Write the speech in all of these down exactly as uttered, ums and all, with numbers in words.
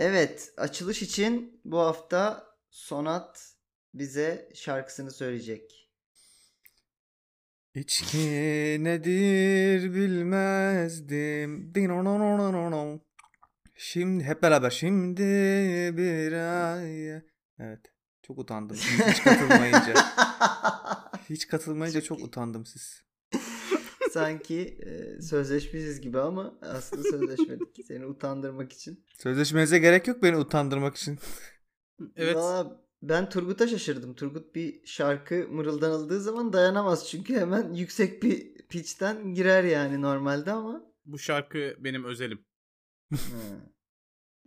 Evet, açılış için bu hafta Sonat bize şarkısını söyleyecek. İçki nedir bilmezdim. Şimdi hep beraber şimdi bir ay. Evet, çok utandım. Hiç katılmayınca. Hiç katılmayınca çok utandım siz. Sanki e, sözleşmişiz gibi ama aslında sözleşmedik. Seni utandırmak için. Sözleşmenize gerek yok beni utandırmak için. Evet. Vallahi ben Turgut'a şaşırdım. Turgut bir şarkı mırıldanıldığı zaman dayanamaz. Çünkü hemen yüksek bir pitch'ten girer yani normalde ama. Bu şarkı benim özelim.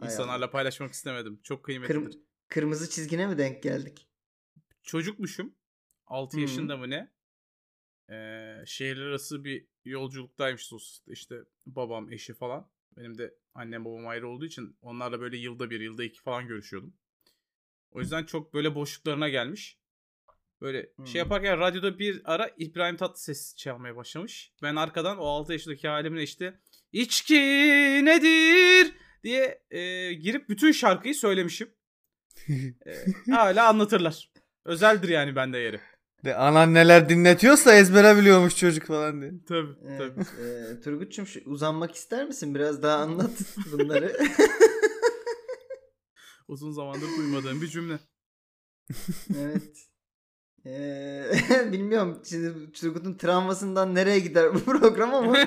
İnsanlarla paylaşmak istemedim. Çok kıymetlidir. Kır- kırmızı çizgine mi denk geldik? Çocukmuşum. altı hmm. yaşında mı ne? Ee, şehirler arası bir yolculuktaymış işte babam, eşi falan. Benim de annem babam ayrı olduğu için onlarla böyle yılda bir, yılda iki falan görüşüyordum. O yüzden çok böyle boşluklarına gelmiş. Böyle hmm. şey yaparken radyoda bir ara İbrahim Tatlısesi çalmaya başlamış. Ben arkadan o altı yaşındaki halimle işte içki nedir diye e, girip bütün şarkıyı söylemişim. e, hala anlatırlar. Özeldir yani bende yeri. De anan neler dinletiyorsa ezbere biliyormuş çocuk falan diye. Tabii evet, tabii. E, Turgut'cum uzanmak ister misin? Biraz daha anlat bunları. Uzun zamandır duymadığım bir cümle. Evet. E, bilmiyorum şimdi Turgut'un travmasından nereye gider bu program ama.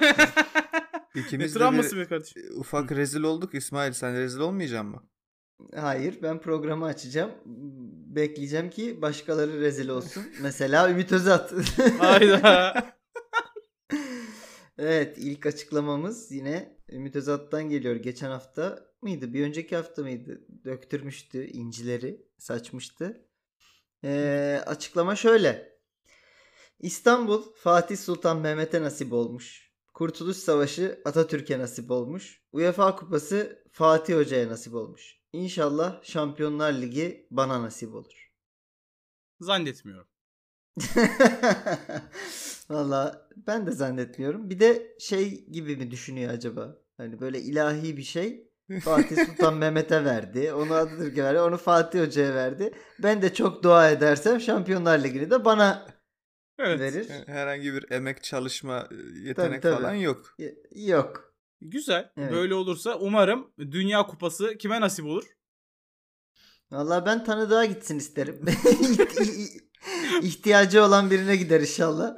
İkimiz de bir kardeşim? Ufak rezil olduk. İsmail sen rezil olmayacaksın mı? Hayır, ben programı açacağım. Bekleyeceğim ki başkaları rezil olsun. Mesela Ümit Özat. Hayda. Evet, ilk açıklamamız yine Ümit Özat'tan geliyor. Geçen hafta mıydı? Bir önceki hafta mıydı? Döktürmüştü incileri, saçmıştı. Ee, açıklama şöyle. İstanbul Fatih Sultan Mehmet'e nasip olmuş. Kurtuluş Savaşı Atatürk'e nasip olmuş. UEFA Kupası Fatih Hoca'ya nasip olmuş. İnşallah Şampiyonlar Ligi bana nasip olur. Zannetmiyorum. Valla ben de zannetmiyorum. Bir de şey gibi mi düşünüyor acaba? Hani böyle ilahi bir şey Fatih Sultan Mehmet'e verdi. Onu Atatürk'e verdi. Onu Fatih Hoca'ya verdi. Ben de çok dua edersem Şampiyonlar Ligi'ni de bana evet, verir. Herhangi bir emek, çalışma, yetenek tabii, tabii. falan yok. Y- yok. Güzel. Evet. Böyle olursa umarım Dünya Kupası kime nasip olur? Vallahi ben tanıdığa gitsin isterim. İhtiyacı olan birine gider inşallah.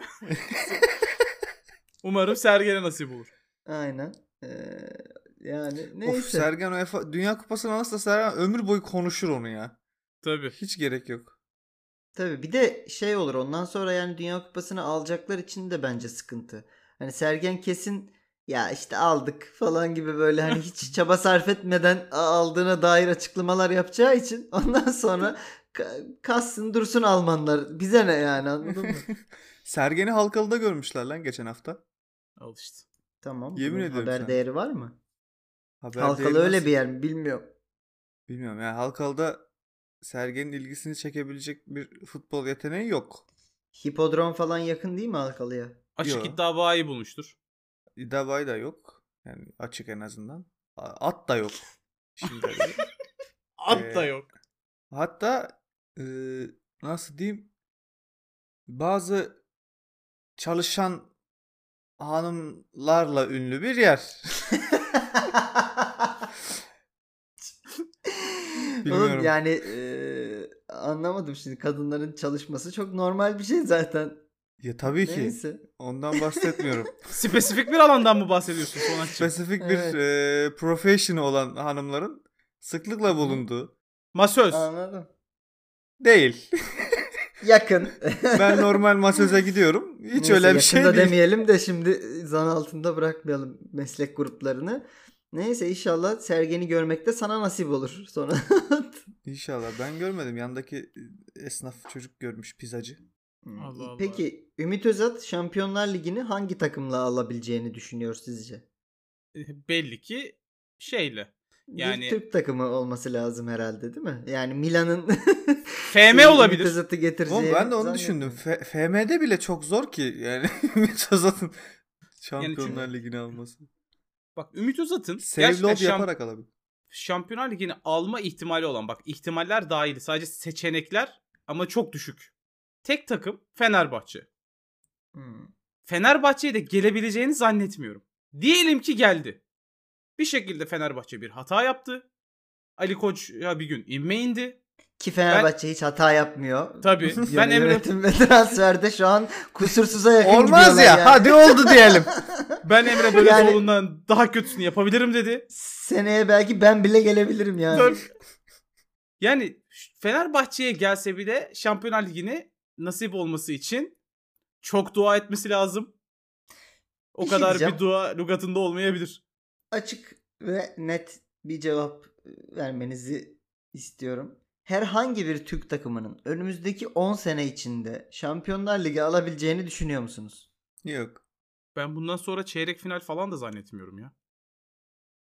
Umarım Sergen'e nasip olur. Aynen. Ee, yani neyse. Of, Sergen UEFA Dünya Kupası'nı alırsa Sergen ömür boyu konuşur onu ya. Tabii. Hiç gerek yok. Tabii. Bir de şey olur ondan sonra yani Dünya Kupası'nı alacaklar için de bence sıkıntı. Hani Sergen kesin ya işte aldık falan gibi böyle hani hiç çaba sarf etmeden aldığına dair açıklamalar yapacağı için ondan sonra ka- kassın dursun Almanlar. Bize ne yani anladın mı? Sergen'i Halkalı'da görmüşler lan geçen hafta. Al işte. Tamam. Yemin ediyorum haber sana. Değeri var mı? Haber Halkalı öyle nasıl? Bir yer mi bilmiyorum. Bilmiyorum yani Halkalı'da Sergen'in ilgisini çekebilecek bir futbol yeteneği yok. Hipodrom falan yakın değil mi Halkalı'ya? Açık iddia bağı bulmuştur. İdavay da yok. Yani açık en azından. At da yok. Şimdi At ee, da yok. Hatta e, nasıl diyeyim bazı çalışan hanımlarla ünlü bir yer. Oğlum yani e, anlamadım şimdi. Kadınların çalışması çok normal bir şey zaten. Ya tabii ki. Neyse. Ondan bahsetmiyorum. Spesifik bir alandan mı bahsediyorsun? Spesifik bir evet. e, profession olan hanımların sıklıkla bulunduğu. Masöz. Anladım. Değil. Yakın. Ben normal masöze gidiyorum. Hiç neyse, öyle bir şey değil. Yakında demeyelim de şimdi zan altında bırakmayalım meslek gruplarını. Neyse inşallah Sergen'i görmek de sana nasip olur sonra. İnşallah. Ben görmedim. Yandaki esnaf çocuk görmüş pizzacı. Allah Allah. Peki Ümit Özat Şampiyonlar Ligi'ni hangi takımla alabileceğini düşünüyor sizce? Belli ki şeyle. Yani bir Türk takımı olması lazım herhalde değil mi? Yani Milan'ın F M olabilir. Ümit Özat'ı getireceği. Oğlum, ben de onu düşündüm. F- FM'de bile çok zor ki yani Ümit Özat'ın Şampiyonlar yani çünkü... Ligi'ni alması. Bak Ümit Özat'ın sevlog yaparak alabilir. Şampiyonlar Ligi'ni alma ihtimali olan, bak ihtimaller dahil sadece seçenekler ama çok düşük. Tek takım Fenerbahçe. Hmm. Fenerbahçe'ye de gelebileceğini zannetmiyorum. Diyelim ki geldi. Bir şekilde Fenerbahçe bir hata yaptı. Ali Koç ya bir gün inme indi. Ki Fenerbahçe ben, hiç hata yapmıyor. Tabii. Ben yönetim Emre... ve transferde şu an kusursuza yakın. Olmaz ya. Yani. Hadi oldu diyelim. Ben Emre Belezoğlu'ndan yani, daha kötüsünü yapabilirim dedi. Seneye belki ben bile gelebilirim yani. Tabii. Yani Fenerbahçe'ye gelse bile Şampiyonlar Ligi'ni nasip olması için çok dua etmesi lazım. O bir şey kadar diyeceğim. Bir dua lügatında olmayabilir. Açık ve net bir cevap vermenizi istiyorum. Herhangi bir Türk takımının önümüzdeki on sene içinde Şampiyonlar Ligi alabileceğini düşünüyor musunuz? Yok. Ben bundan sonra çeyrek final falan da zannetmiyorum ya.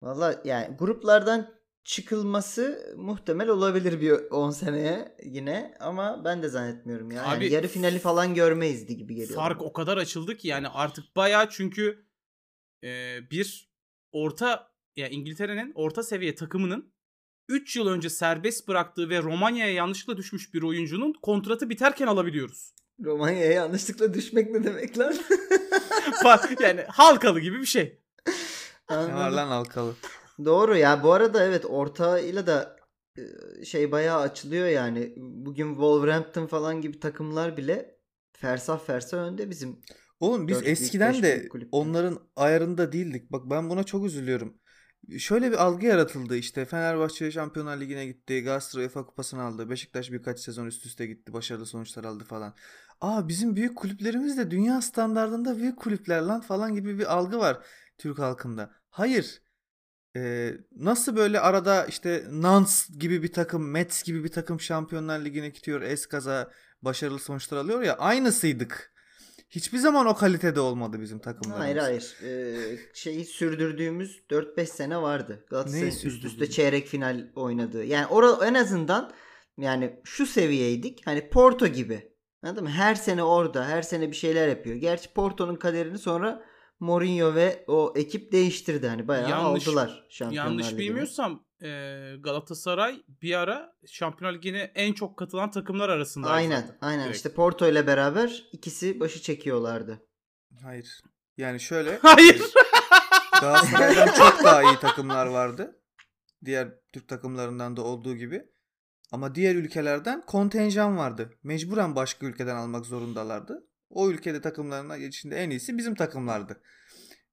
Vallahi yani gruplardan çıkılması muhtemel olabilir bir on seneye yine ama ben de zannetmiyorum ya. Abi, yani yarı finali falan görmeyizdi gibi geliyor. Fark bana. O kadar açıldı ki yani artık bayağı çünkü e, bir orta ya İngiltere'nin orta seviye takımının üç yıl önce serbest bıraktığı ve Romanya'ya yanlışlıkla düşmüş bir oyuncunun kontratı biterken alabiliyoruz. Romanya'ya yanlışlıkla düşmek ne demek lan? Yani Halkalı gibi bir şey. Ne var lan Halkalı? Doğru ya. Bu arada evet ortağıyla da şey bayağı açılıyor yani. Bugün Wolverhampton falan gibi takımlar bile fersah fersah önde bizim. Oğlum biz eskiden de onların ayarında değildik. Bak ben buna çok üzülüyorum. Şöyle bir algı yaratıldı işte Fenerbahçe Şampiyonlar Ligi'ne gitti, Galatasaray UEFA Kupası'nı aldı, Beşiktaş birkaç sezon üst üste gitti, başarılı sonuçlar aldı falan. Aa bizim büyük kulüplerimiz de dünya standartında büyük kulüpler lan falan gibi bir algı var Türk halkında. Hayır, ee, nasıl böyle arada işte Nantes gibi bir takım, Metz gibi bir takım Şampiyonlar Ligi'ne gidiyor, eskaza başarılı sonuçlar alıyor ya, aynısıydık. Hiçbir zaman o kalitede olmadı bizim takımlarımız. Hayır hayır. Ee, şeyi sürdürdüğümüz dört beş sene vardı. Galatasaray'ın üst üste çeyrek final oynadığı. Yani or- en azından yani şu seviyeydik. Hani Porto gibi. Anladın mı? Her sene orada. Her sene bir şeyler yapıyor. Gerçi Porto'nun kaderini sonra Mourinho ve o ekip değiştirdi. Hani bayağı yanlış, aldılar Şampiyonlar Ligi'ni. Yanlış bilmiyorsam e, Galatasaray bir ara Şampiyonlar Ligi'ne en çok katılan takımlar arasında. Aynen zaten. Aynen direkt. İşte Porto ile beraber ikisi başı çekiyorlardı. Hayır. Yani şöyle. Hayır. Galatasaray'dan çok daha iyi takımlar vardı. Diğer Türk takımlarından da olduğu gibi. Ama diğer ülkelerden kontenjan vardı. Mecburen başka ülkeden almak zorundalardı. O ülkede takımlarına geçişinde en iyisi bizim takımlardı.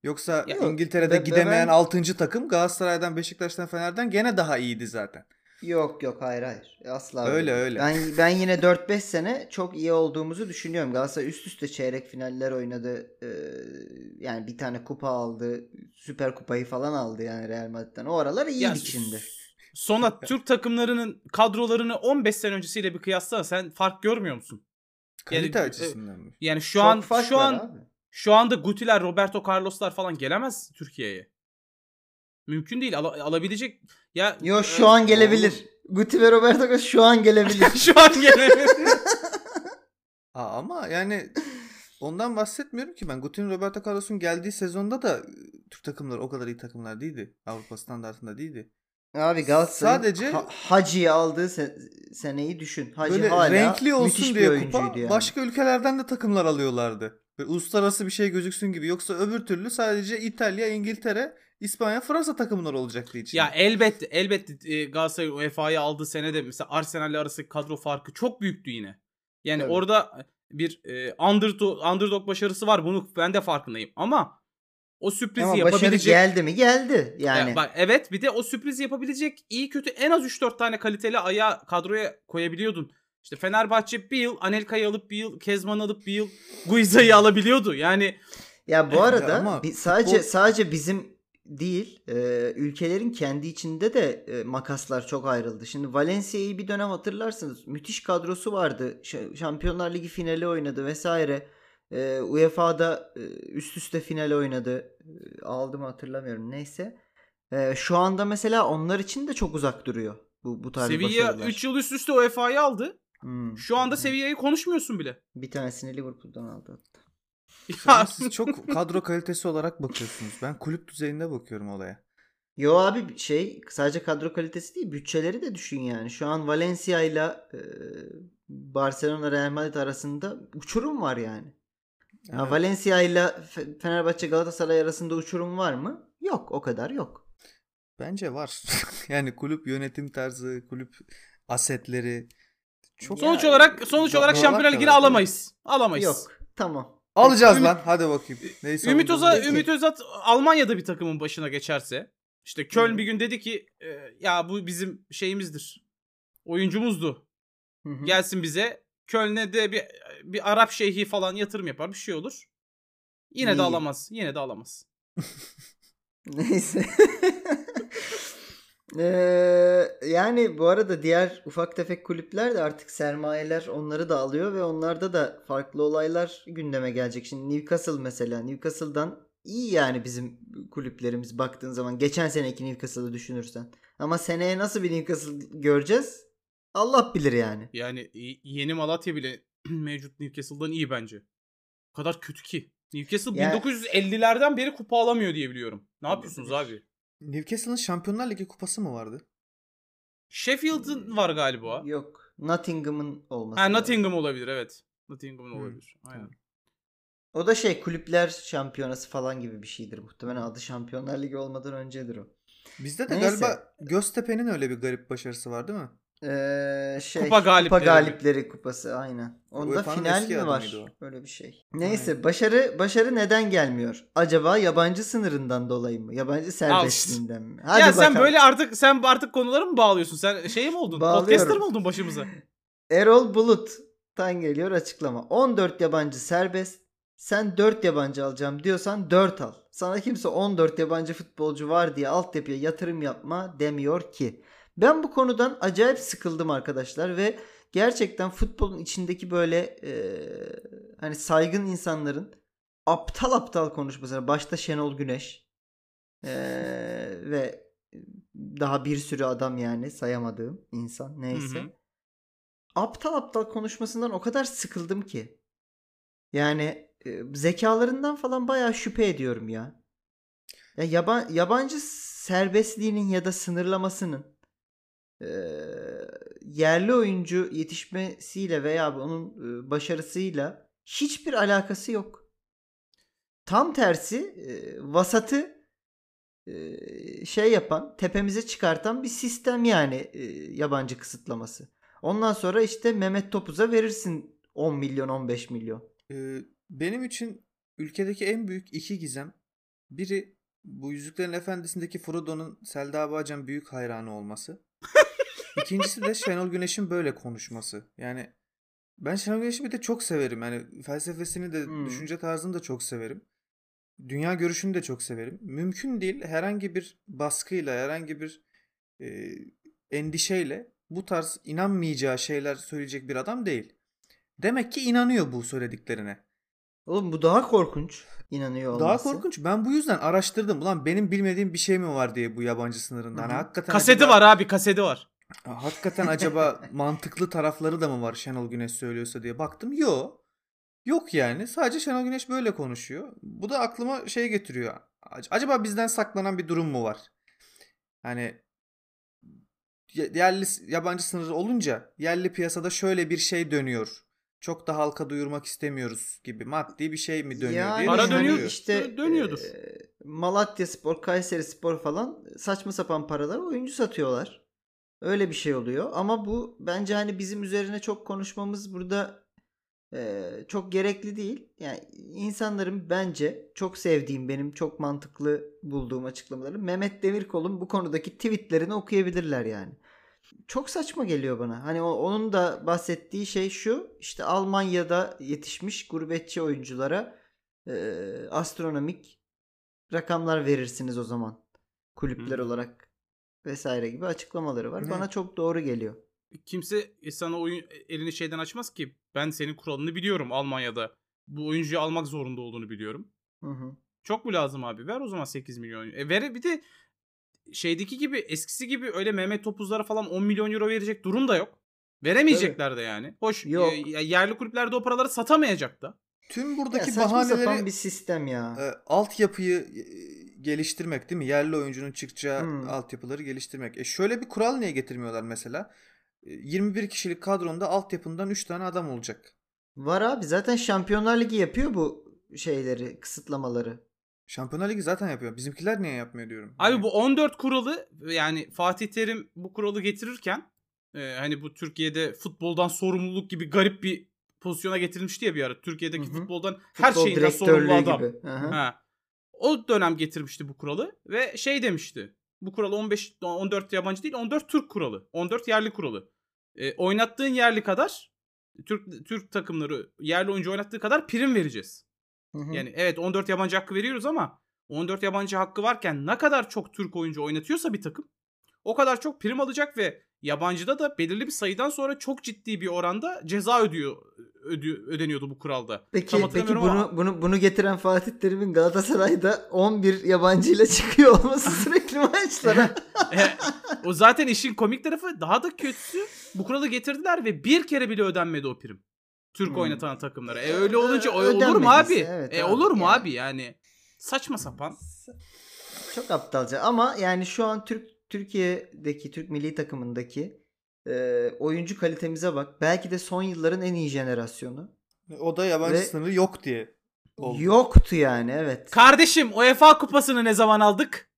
Yoksa ya, İngiltere'de be, gidemeyen ben... altıncı takım Galatasaray'dan, Beşiktaş'tan, Fener'den gene daha iyiydi zaten. Yok yok hayır hayır. Asla öyle öyle. Ben, ben yine dört beş sene çok iyi olduğumuzu düşünüyorum. Galatasaray üst üste çeyrek finaller oynadı. Ee, yani bir tane kupa aldı. Süper kupayı falan aldı yani Real Madrid'den. O aralar iyiydik ya, şimdi. Sonat Türk takımlarının kadrolarını on beş sene öncesiyle bir kıyasla sen fark görmüyor musun? Kalite yani, açısından mı? Yani şu çok an şu an abi. Şu anda Guti'ler, Roberto Carlos'lar falan gelemez Türkiye'ye. Mümkün değil. Al- alabilecek ya. Yo şu e- an gelebilir. Guti ve Roberto Carlos şu an gelebilir. Şu an gelebilir. Aa, ama yani ondan bahsetmiyorum ki ben. Guti'nin, Roberto Carlos'un geldiği sezonda da Türk takımları o kadar iyi takımlar değildi. Avrupa standartında değildi. Abi Galatasaray sadece ha- Hacı'yı aldığı se- seneyi düşün. Hacı böyle hala renkli olsun diye kupa yani. Başka ülkelerden de takımlar alıyorlardı. Böyle uluslararası bir şey gözüksün gibi. Yoksa öbür türlü sadece İtalya, İngiltere, İspanya, Fransa takımları olacaktı için. Ya elbette elbette Galatasaray U E F A'yı aldığı senede mesela Arsenal'le arası kadro farkı çok büyüktü yine. Yani evet. Orada bir e, underdog, underdog başarısı var. Bunu ben de farkındayım ama o sürprizi ama yapabilecek geldi mi? Geldi yani. Ya bak evet bir de o sürprizi yapabilecek iyi kötü en az üç dört tane kaliteli ayağı kadroya koyabiliyordun. İşte Fenerbahçe bir yıl Anelka'yı alıp bir yıl Kezman'ı alıp bir yıl Guiza'yı alabiliyordu. Yani ya bu evet, arada bi- sadece o... sadece bizim değil, e, ülkelerin kendi içinde de e, makaslar çok ayrıldı. Şimdi Valencia'yı bir dönem hatırlarsınız. Müthiş kadrosu vardı. Ş- Şampiyonlar Ligi finali oynadı vesaire. E, U E F A'da e, üst üste finale oynadı. E, aldı mı hatırlamıyorum. Neyse. E, şu anda mesela onlar için de çok uzak duruyor bu bu tarz Sevilla başarılar. üç yıl üst üste U E F A'yı aldı. Hmm. Şu anda hmm. Sevilla'yı konuşmuyorsun bile. Bir tanesini Liverpool'dan aldı hatta. Siz çok kadro kalitesi olarak bakıyorsunuz. Ben kulüp düzeyinde bakıyorum olaya. Yo abi şey sadece kadro kalitesi değil, bütçeleri de düşün yani. Şu an Valencia ile Barcelona Real Madrid arasında uçurum var yani. Evet. Ya Valencia ile Fenerbahçe Galatasaray arasında uçurum var mı? Yok, o kadar yok. Bence var. Yani kulüp yönetim tarzı, kulüp asetleri çok sonuç yani, olarak sonuç olarak Şampiyonlar Ligi'ni alamayız. Alamayız. Yok, tamam. Alacağız Ümit, lan. Hadi bakayım. Neyse, Ümit Özat Ümit Özat Almanya'da bir takımın başına geçerse, işte Köln bir gün dedi ki e, ya bu bizim şeyimizdir. Oyuncumuzdu. Hı-hı. Gelsin bize. Köln'e de bir bir Arap şeyhi falan yatırım yapar, bir şey olur. Yine İyi. de alamaz. Yine de alamaz. Neyse. Ee, yani bu arada diğer ufak tefek kulüpler de artık sermayeler onları da alıyor ve onlarda da farklı olaylar gündeme gelecek. Şimdi Newcastle mesela. Newcastle'dan iyi yani bizim kulüplerimiz baktığın zaman. Geçen seneki Newcastle'ı düşünürsen. Ama seneye nasıl bir Newcastle göreceğiz? Allah bilir yani. Yani yeni Malatya bile mevcut Newcastle'dan iyi bence. O kadar kötü ki. Newcastle yani... bin dokuz yüz ellilerden beri kupa alamıyor diye biliyorum. Ne yapıyorsunuz abi? Newcastle'ın Şampiyonlar Ligi kupası mı vardı? Sheffield'ın var galiba. Yok. Nottingham'ın olması. Ha, Nottingham olabilir, evet. Nottingham'ın hmm. olabilir. Aynen. O da şey kulüpler şampiyonası falan gibi bir şeydir muhtemelen. Adı Şampiyonlar Ligi olmadan öncedir o. Bizde de Neyse. galiba Göztepe'nin öyle bir garip başarısı var değil mi? Ee, şey, kupa galipleri, kupa galipleri kupası aynen. Onda final mi var? Böyle bir şey. Neyse aynen. başarı başarı neden gelmiyor? Acaba yabancı sınırından dolayı mı? Yabancı serbestliğinden mi? Hadi ya bakalım. Sen böyle artık sen artık konuları mı bağlıyorsun? Sen şey mi oldun? Podcaster mi oldun başımıza? Erol Bulut'tan geliyor açıklama. on dört yabancı serbest. Sen dört yabancı alacağım diyorsan dört al. Sana kimse on dört yabancı futbolcu var diye altyapıya yatırım yapma demiyor ki. Ben bu konudan acayip sıkıldım arkadaşlar ve gerçekten futbolun içindeki böyle e, hani saygın insanların aptal aptal konuşmasına, başta Şenol Güneş e, ve daha bir sürü adam yani sayamadığım insan neyse. Hı hı. Aptal aptal konuşmasından o kadar sıkıldım ki. Yani e, zekalarından falan bayağı şüphe ediyorum ya. Ya yaba, yabancı serbestliğinin ya da sınırlamasının yerli oyuncu yetişmesiyle veya onun başarısıyla hiçbir alakası yok. Tam tersi vasatı şey yapan, tepemize çıkartan bir sistem yani yabancı kısıtlaması. Ondan sonra işte Mehmet Topuz'a verirsin on milyon on beş milyon. Benim için ülkedeki en büyük iki gizem, biri bu Yüzüklerin Efendisi'ndeki Frodo'nun Selda Bağcan'ın büyük hayranı olması. İkincisi de Şenol Güneş'in böyle konuşması. Yani ben Şenol Güneş'i bir de çok severim. Yani felsefesini de hmm. düşünce tarzını da çok severim. Dünya görüşünü de çok severim. Mümkün değil herhangi bir baskıyla, herhangi bir e, endişeyle bu tarz inanmayacağı şeyler söyleyecek bir adam değil. Demek ki inanıyor bu söylediklerine. Oğlum bu daha korkunç. İnanıyor olması. Daha korkunç. Ben bu yüzden araştırdım. Ulan benim bilmediğim bir şey mi var diye bu yabancı sınırından. Yani hakikaten kaseti acaba... var abi kaseti var. Hakikaten acaba mantıklı tarafları da mı var Şenol Güneş söylüyorsa diye baktım. Yok. Yok yani. Sadece Şenol Güneş böyle konuşuyor. Bu da aklıma şey getiriyor. Acaba bizden saklanan bir durum mu var? Hani yerli yabancı sınırı olunca yerli piyasada şöyle bir şey dönüyor. Çok da halka duyurmak istemiyoruz gibi maddi bir şey mi dönüyor yani diye. Para dönüyor işte, dönüyordur. E, Malatya Spor, Kayseri Spor falan saçma sapan paralar oyuncu satıyorlar. Öyle bir şey oluyor ama bu bence hani bizim üzerine çok konuşmamız burada e, çok gerekli değil. Yani insanların bence çok sevdiğim, benim çok mantıklı bulduğum açıklamaları Mehmet Demirkol'un bu konudaki tweetlerini okuyabilirler yani. Çok saçma geliyor bana. Hani onun da bahsettiği şey şu. İşte Almanya'da yetişmiş gurbetçi oyunculara e, astronomik rakamlar verirsiniz o zaman. Kulüpler Hı. olarak vesaire gibi açıklamaları var. Hı. Bana çok doğru geliyor. Kimse sana oyun elini şeyden açmaz ki. Ben senin kuralını biliyorum Almanya'da. Bu oyuncuyu almak zorunda olduğunu biliyorum. Hı hı. Çok mu lazım abi? Ver o zaman sekiz milyon. E ver bir de şeydeki gibi, eskisi gibi öyle Mehmet Topuzlara falan on milyon euro verecek durum da yok. Veremeyecekler de yani. Hoş yok. E, yerli kulüplerde o paraları satamayacak da. Tüm buradaki ya, bahaneleri sapan bir sistem ya. E, altyapıyı e, geliştirmek değil mi? Yerli oyuncunun çıkacağı hmm. altyapıları geliştirmek. E şöyle bir kural niye getirmiyorlar mesela? yirmi bir kişilik kadronda altyapından üç tane adam olacak. Var abi, zaten Şampiyonlar Ligi yapıyor bu şeyleri, kısıtlamaları. Şampiyonlar Ligi zaten yapıyor. Bizimkiler niye yapmıyor diyorum. Abi yani. Bu on dört kuralı, yani Fatih Terim bu kuralı getirirken e, hani bu Türkiye'de futboldan sorumluluk gibi garip bir pozisyona getirilmişti ya bir ara. Türkiye'deki Hı-hı. futboldan Futbol her şeyinden sorumlu adam. Ha. O dönem getirmişti bu kuralı ve şey demişti. Bu kural on beş on dört yabancı değil, on dört Türk kuralı. on dört yerli kuralı. E, oynattığın yerli kadar Türk Türk takımları yerli oyuncu oynattığı kadar prim vereceğiz. Hı hı. Yani evet on dört yabancı hakkı veriyoruz ama on dört yabancı hakkı varken ne kadar çok Türk oyuncu oynatıyorsa bir takım o kadar çok prim alacak ve yabancıda da belirli bir sayıdan sonra çok ciddi bir oranda ceza ödüyor ödü, ödeniyordu bu kuralda. Peki, peki bunu, ama... bunu bunu getiren Fatih Terim'in Galatasaray'da on bir yabancıyla çıkıyor olması sürekli maçlara. e, o zaten işin komik tarafı, daha da kötüsü bu kuralı getirdiler ve bir kere bile ödenmedi o prim. Türk hmm. oynatan takımlara. E öyle olunca Ö- olur mu abi? Evet, e abi, olur mu yani. Abi yani? Saçma sapan. Çok aptalca ama yani şu an Türk Türkiye'deki Türk milli takımındaki e, oyuncu kalitemize bak. Belki de son yılların en iyi jenerasyonu. O da yabancı Ve... sınırı yok diye oldu. Yoktu yani, evet. Kardeşim UEFA kupasını ne zaman aldık?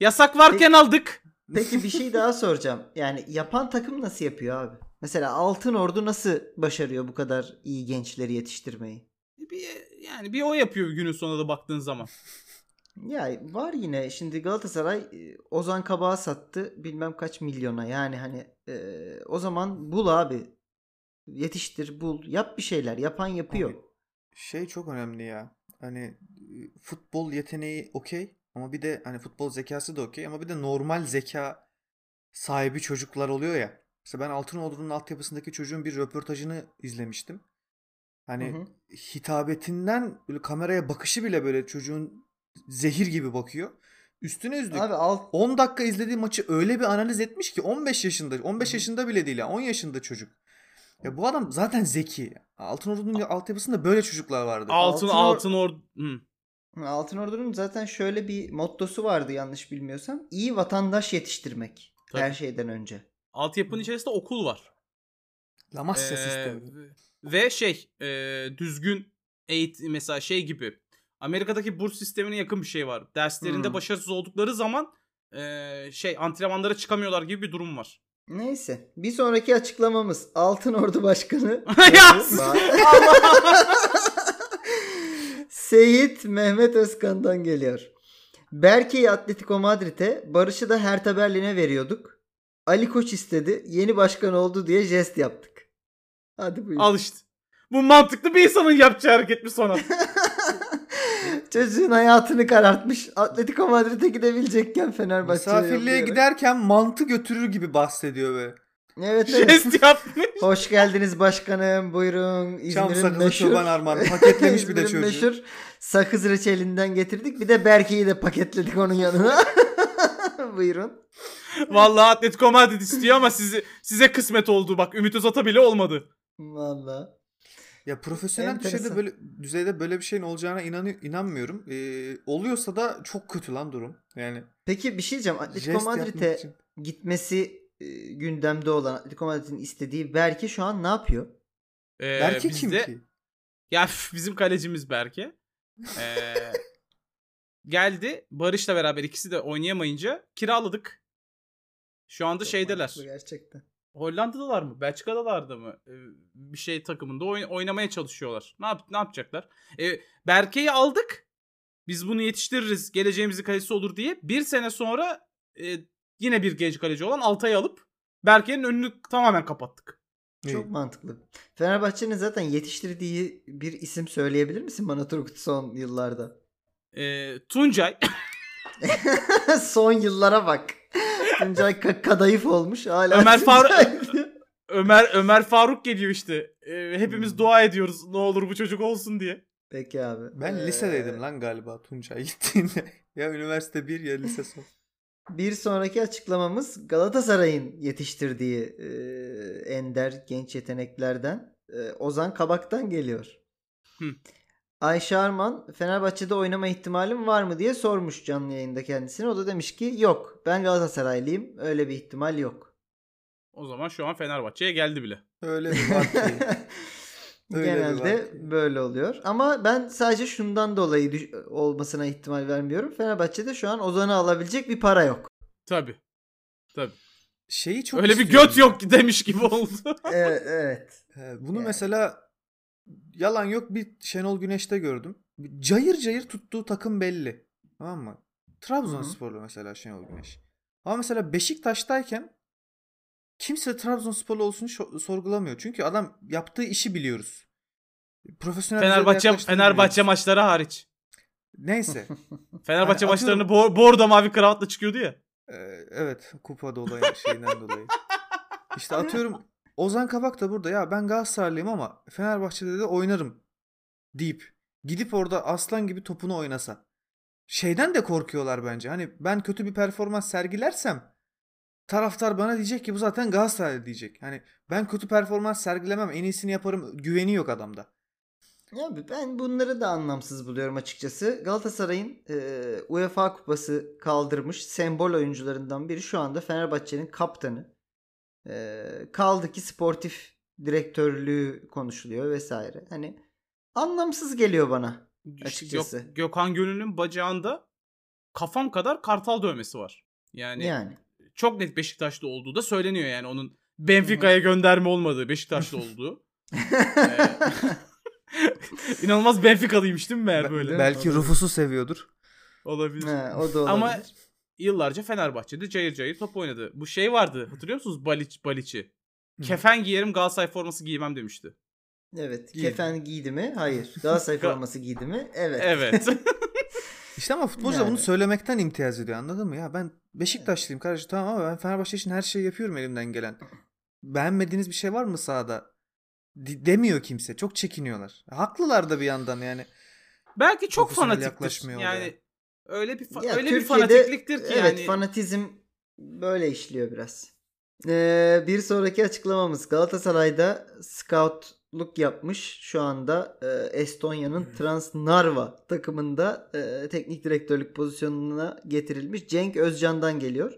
Yasak varken peki, aldık. Peki bir şey daha soracağım. Yani yapan takım nasıl yapıyor abi? Mesela Altınordu nasıl başarıyor bu kadar iyi gençleri yetiştirmeyi? Bir, yani bir o yapıyor günün sonunda da baktığın zaman. Ya var yine şimdi Galatasaray Ozan Kabak'ı sattı bilmem kaç milyona, yani hani e, o zaman bul abi, yetiştir, bul, yap bir şeyler, yapan yapıyor. Abi, şey çok önemli ya, hani futbol yeteneği okey ama bir de hani futbol zekası da okey ama bir de normal zeka sahibi çocuklar oluyor ya. İşte ben Altınordu'nun altyapısındaki çocuğun bir röportajını izlemiştim. Hani hı hı. hitabetinden böyle kameraya bakışı bile böyle çocuğun zehir gibi bakıyor. Üstüne üstlük abi, alt... on dakika izlediği maçı öyle bir analiz etmiş ki on beş yaşında, on beş hı hı. yaşında bile değil ya, on yaşında çocuk. Ya bu adam zaten zeki. Altınordu'nun A- altyapısında böyle çocuklar vardı. Altın Altınor... Altınor... Altınordu'nun zaten şöyle bir mottosu vardı yanlış bilmiyorsam. İyi vatandaş yetiştirmek. Tabii. Her şeyden önce. Altyapının içerisinde okul var. Lamasya ee, sistemi. Ve şey e, düzgün eğitim mesela şey gibi. Amerika'daki burs sistemine yakın bir şey var. Derslerinde hmm. başarısız oldukları zaman e, şey antrenmanlara çıkamıyorlar gibi bir durum var. Neyse. Bir sonraki açıklamamız Altınordu Başkanı Seyit Mehmet Özkan'dan geliyor. Berke'yi Atletico Madrid'e, Barış'ı da Hertha Berlin'e veriyorduk. Ali Koç istedi, yeni başkan oldu diye jest yaptık. Hadi buyurun. Al işte. Bu mantıklı bir insanın yapacağı hareket mi Sonat? Çocuğun hayatını karartmış. Atletico Madrid'e gidebilecekken Fenerbahçe'ye. Misafirliğe giderken mantı götürür gibi bahsediyor böyle. Evet, evet. Jest yapmış. Hoş geldiniz başkanım, buyurun. İzmir'in Çam sakızı meşhur. Çoban Armağan. Paketlemiş bir de çocuğu. Meşhur sakız reçelinden getirdik. Bir de Berke'yi de paketledik onun yanına. Buyurun. Vallahi Atletico Madrid istiyor ama sizi, size kısmet oldu. Bak Ümit Özat'a bile olmadı. Vallahi. Ya profesyonel bir şeyde böyle, düzeyde böyle bir şeyin olacağına inanı- inanmıyorum. Ee, oluyorsa da çok kötü lan durum. Yani. Peki bir şey diyeceğim. Atletico Madrid'e gitmesi e, gündemde olan Atletico Madrid'in istediği Berke şu an ne yapıyor? Ee, Berke kim ki? Ya bizim kalecimiz Berke. Ee, geldi. Barış'la beraber ikisi de oynayamayınca kiraladık. Şu anda çok şeydeler. Gerçekten. Hollanda'dalar mı? Belçika'dalar mı? Ee, bir şey takımında oyn- oynamaya çalışıyorlar. Ne yap- ne yapacaklar? Ee, Berke'yi aldık. Biz bunu yetiştiririz. Geleceğimizin kalecisi olur diye. Bir sene sonra e, yine bir genç kaleci olan Altay'ı alıp Berke'nin önünü tamamen kapattık. Çok hmm. mantıklı. Fenerbahçe'nin zaten yetiştirdiği bir isim söyleyebilir misin bana Turgut son yıllarda? Ee, Tuncay. Son yıllara bak. Tuncay kadayıf olmuş hala. Ömer Faruk Ömer Ömer Faruk geliyor işte. Ee, hepimiz hmm. dua ediyoruz. Ne olur bu çocuk olsun diye. Peki abi. Ben ee... lisedeydim lan galiba Tuncay gittiğinde. Ya üniversite bir ya lise son. Bir sonraki açıklamamız Galatasaray'ın yetiştirdiği e, ender genç yeteneklerden e, Ozan Kabak'tan geliyor. Hı. Ayşe Arman, Fenerbahçe'de oynama ihtimalim var mı diye sormuş canlı yayında kendisine. O da demiş ki yok, ben Galatasaraylıyım, öyle bir ihtimal yok. O zaman şu an Fenerbahçe'ye geldi bile. Öyle bir vakti. Genelde böyle oluyor. Ama ben sadece şundan dolayı düş- olmasına ihtimal vermiyorum. Fenerbahçe'de şu an Ozan'ı alabilecek bir para yok. Tabii. Tabii. Şeyi çok öyle bir göt ya. Yok demiş gibi oldu. Evet. evet. Bunu yani. Mesela yalan yok bir Şenol Güneş'te gördüm. Cayır cayır tuttuğu takım belli. Tamam mı? Trabzonsporlu mesela Şenol Güneş. Ama mesela Beşiktaş'tayken kimse Trabzonsporlu olsun şo- sorgulamıyor. Çünkü adam yaptığı işi biliyoruz. Profesyonel Fenerbahçe Fenerbahçe maçları hariç. Neyse. Fenerbahçe yani maçlarını atıyorum... bordo mavi kravatla çıkıyordu ya. Ee, evet, kupa dolayı şeyinden dolayı. İşte atıyorum Ozan Kabak da burada ya ben Galatasaraylıyım ama Fenerbahçe'de de oynarım deyip gidip orada aslan gibi topunu oynasa. Şeyden de korkuyorlar bence. Hani ben kötü bir performans sergilersem taraftar bana diyecek ki bu zaten Galatasaray diyecek. Hani ben kötü performans sergilemem, en iyisini yaparım. Güveni yok adamda. Abi ben bunları da anlamsız buluyorum açıkçası. Galatasaray'ın e, UEFA kupası kaldırmış sembol oyuncularından biri şu anda Fenerbahçe'nin kaptanı. E, kaldı ki sportif direktörlüğü konuşuluyor vesaire. Hani anlamsız geliyor bana açıkçası. Gök, Gökhan Gönül'ün bacağında kafam kadar kartal dövmesi var. Yani... yani. Çok net Beşiktaşlı olduğu da söyleniyor yani onun Benfica'ya gönderme olmadığı, Beşiktaşlı olduğu. ee, İnanılmaz Benfica'lıymış değil mi meğer böyle? Belki Rufus'u seviyordur. Olabilir. He, o da olabilir. Ama yıllarca Fenerbahçe'de cayır cayır top oynadı. Bu şey vardı, hatırlıyor musunuz? Baliç, Baliç'i. Kefen giyerim, Galatasaray forması giymem demişti. Evet. Giydim. Kefen giydi mi? Hayır. Galatasaray forması giydi mi? Evet. Evet. İşte ama futbolcu yani. Bunu söylemekten imtiyaz ediyor, anladın mı? Ya ben Beşiktaşlıyım kardeşim, tamam ama ben Fenerbahçe için her şeyi yapıyorum elimden gelen. Beğenmediğiniz bir şey var mı sahada? D- demiyor kimse. Çok çekiniyorlar. Haklılar da bir yandan yani. Belki çok fanatiktir. Yani oluyor. Öyle bir fa- ya, öyle Türkiye'de bir fanatikliktir ki evet, yani. Evet, fanatizm böyle işliyor biraz. Ee, bir sonraki açıklamamız Galatasaray'da scout luk yapmış. Şu anda e, Estonya'nın hmm. Transnarva takımında e, teknik direktörlük pozisyonuna getirilmiş Cenk Özcan'dan geliyor.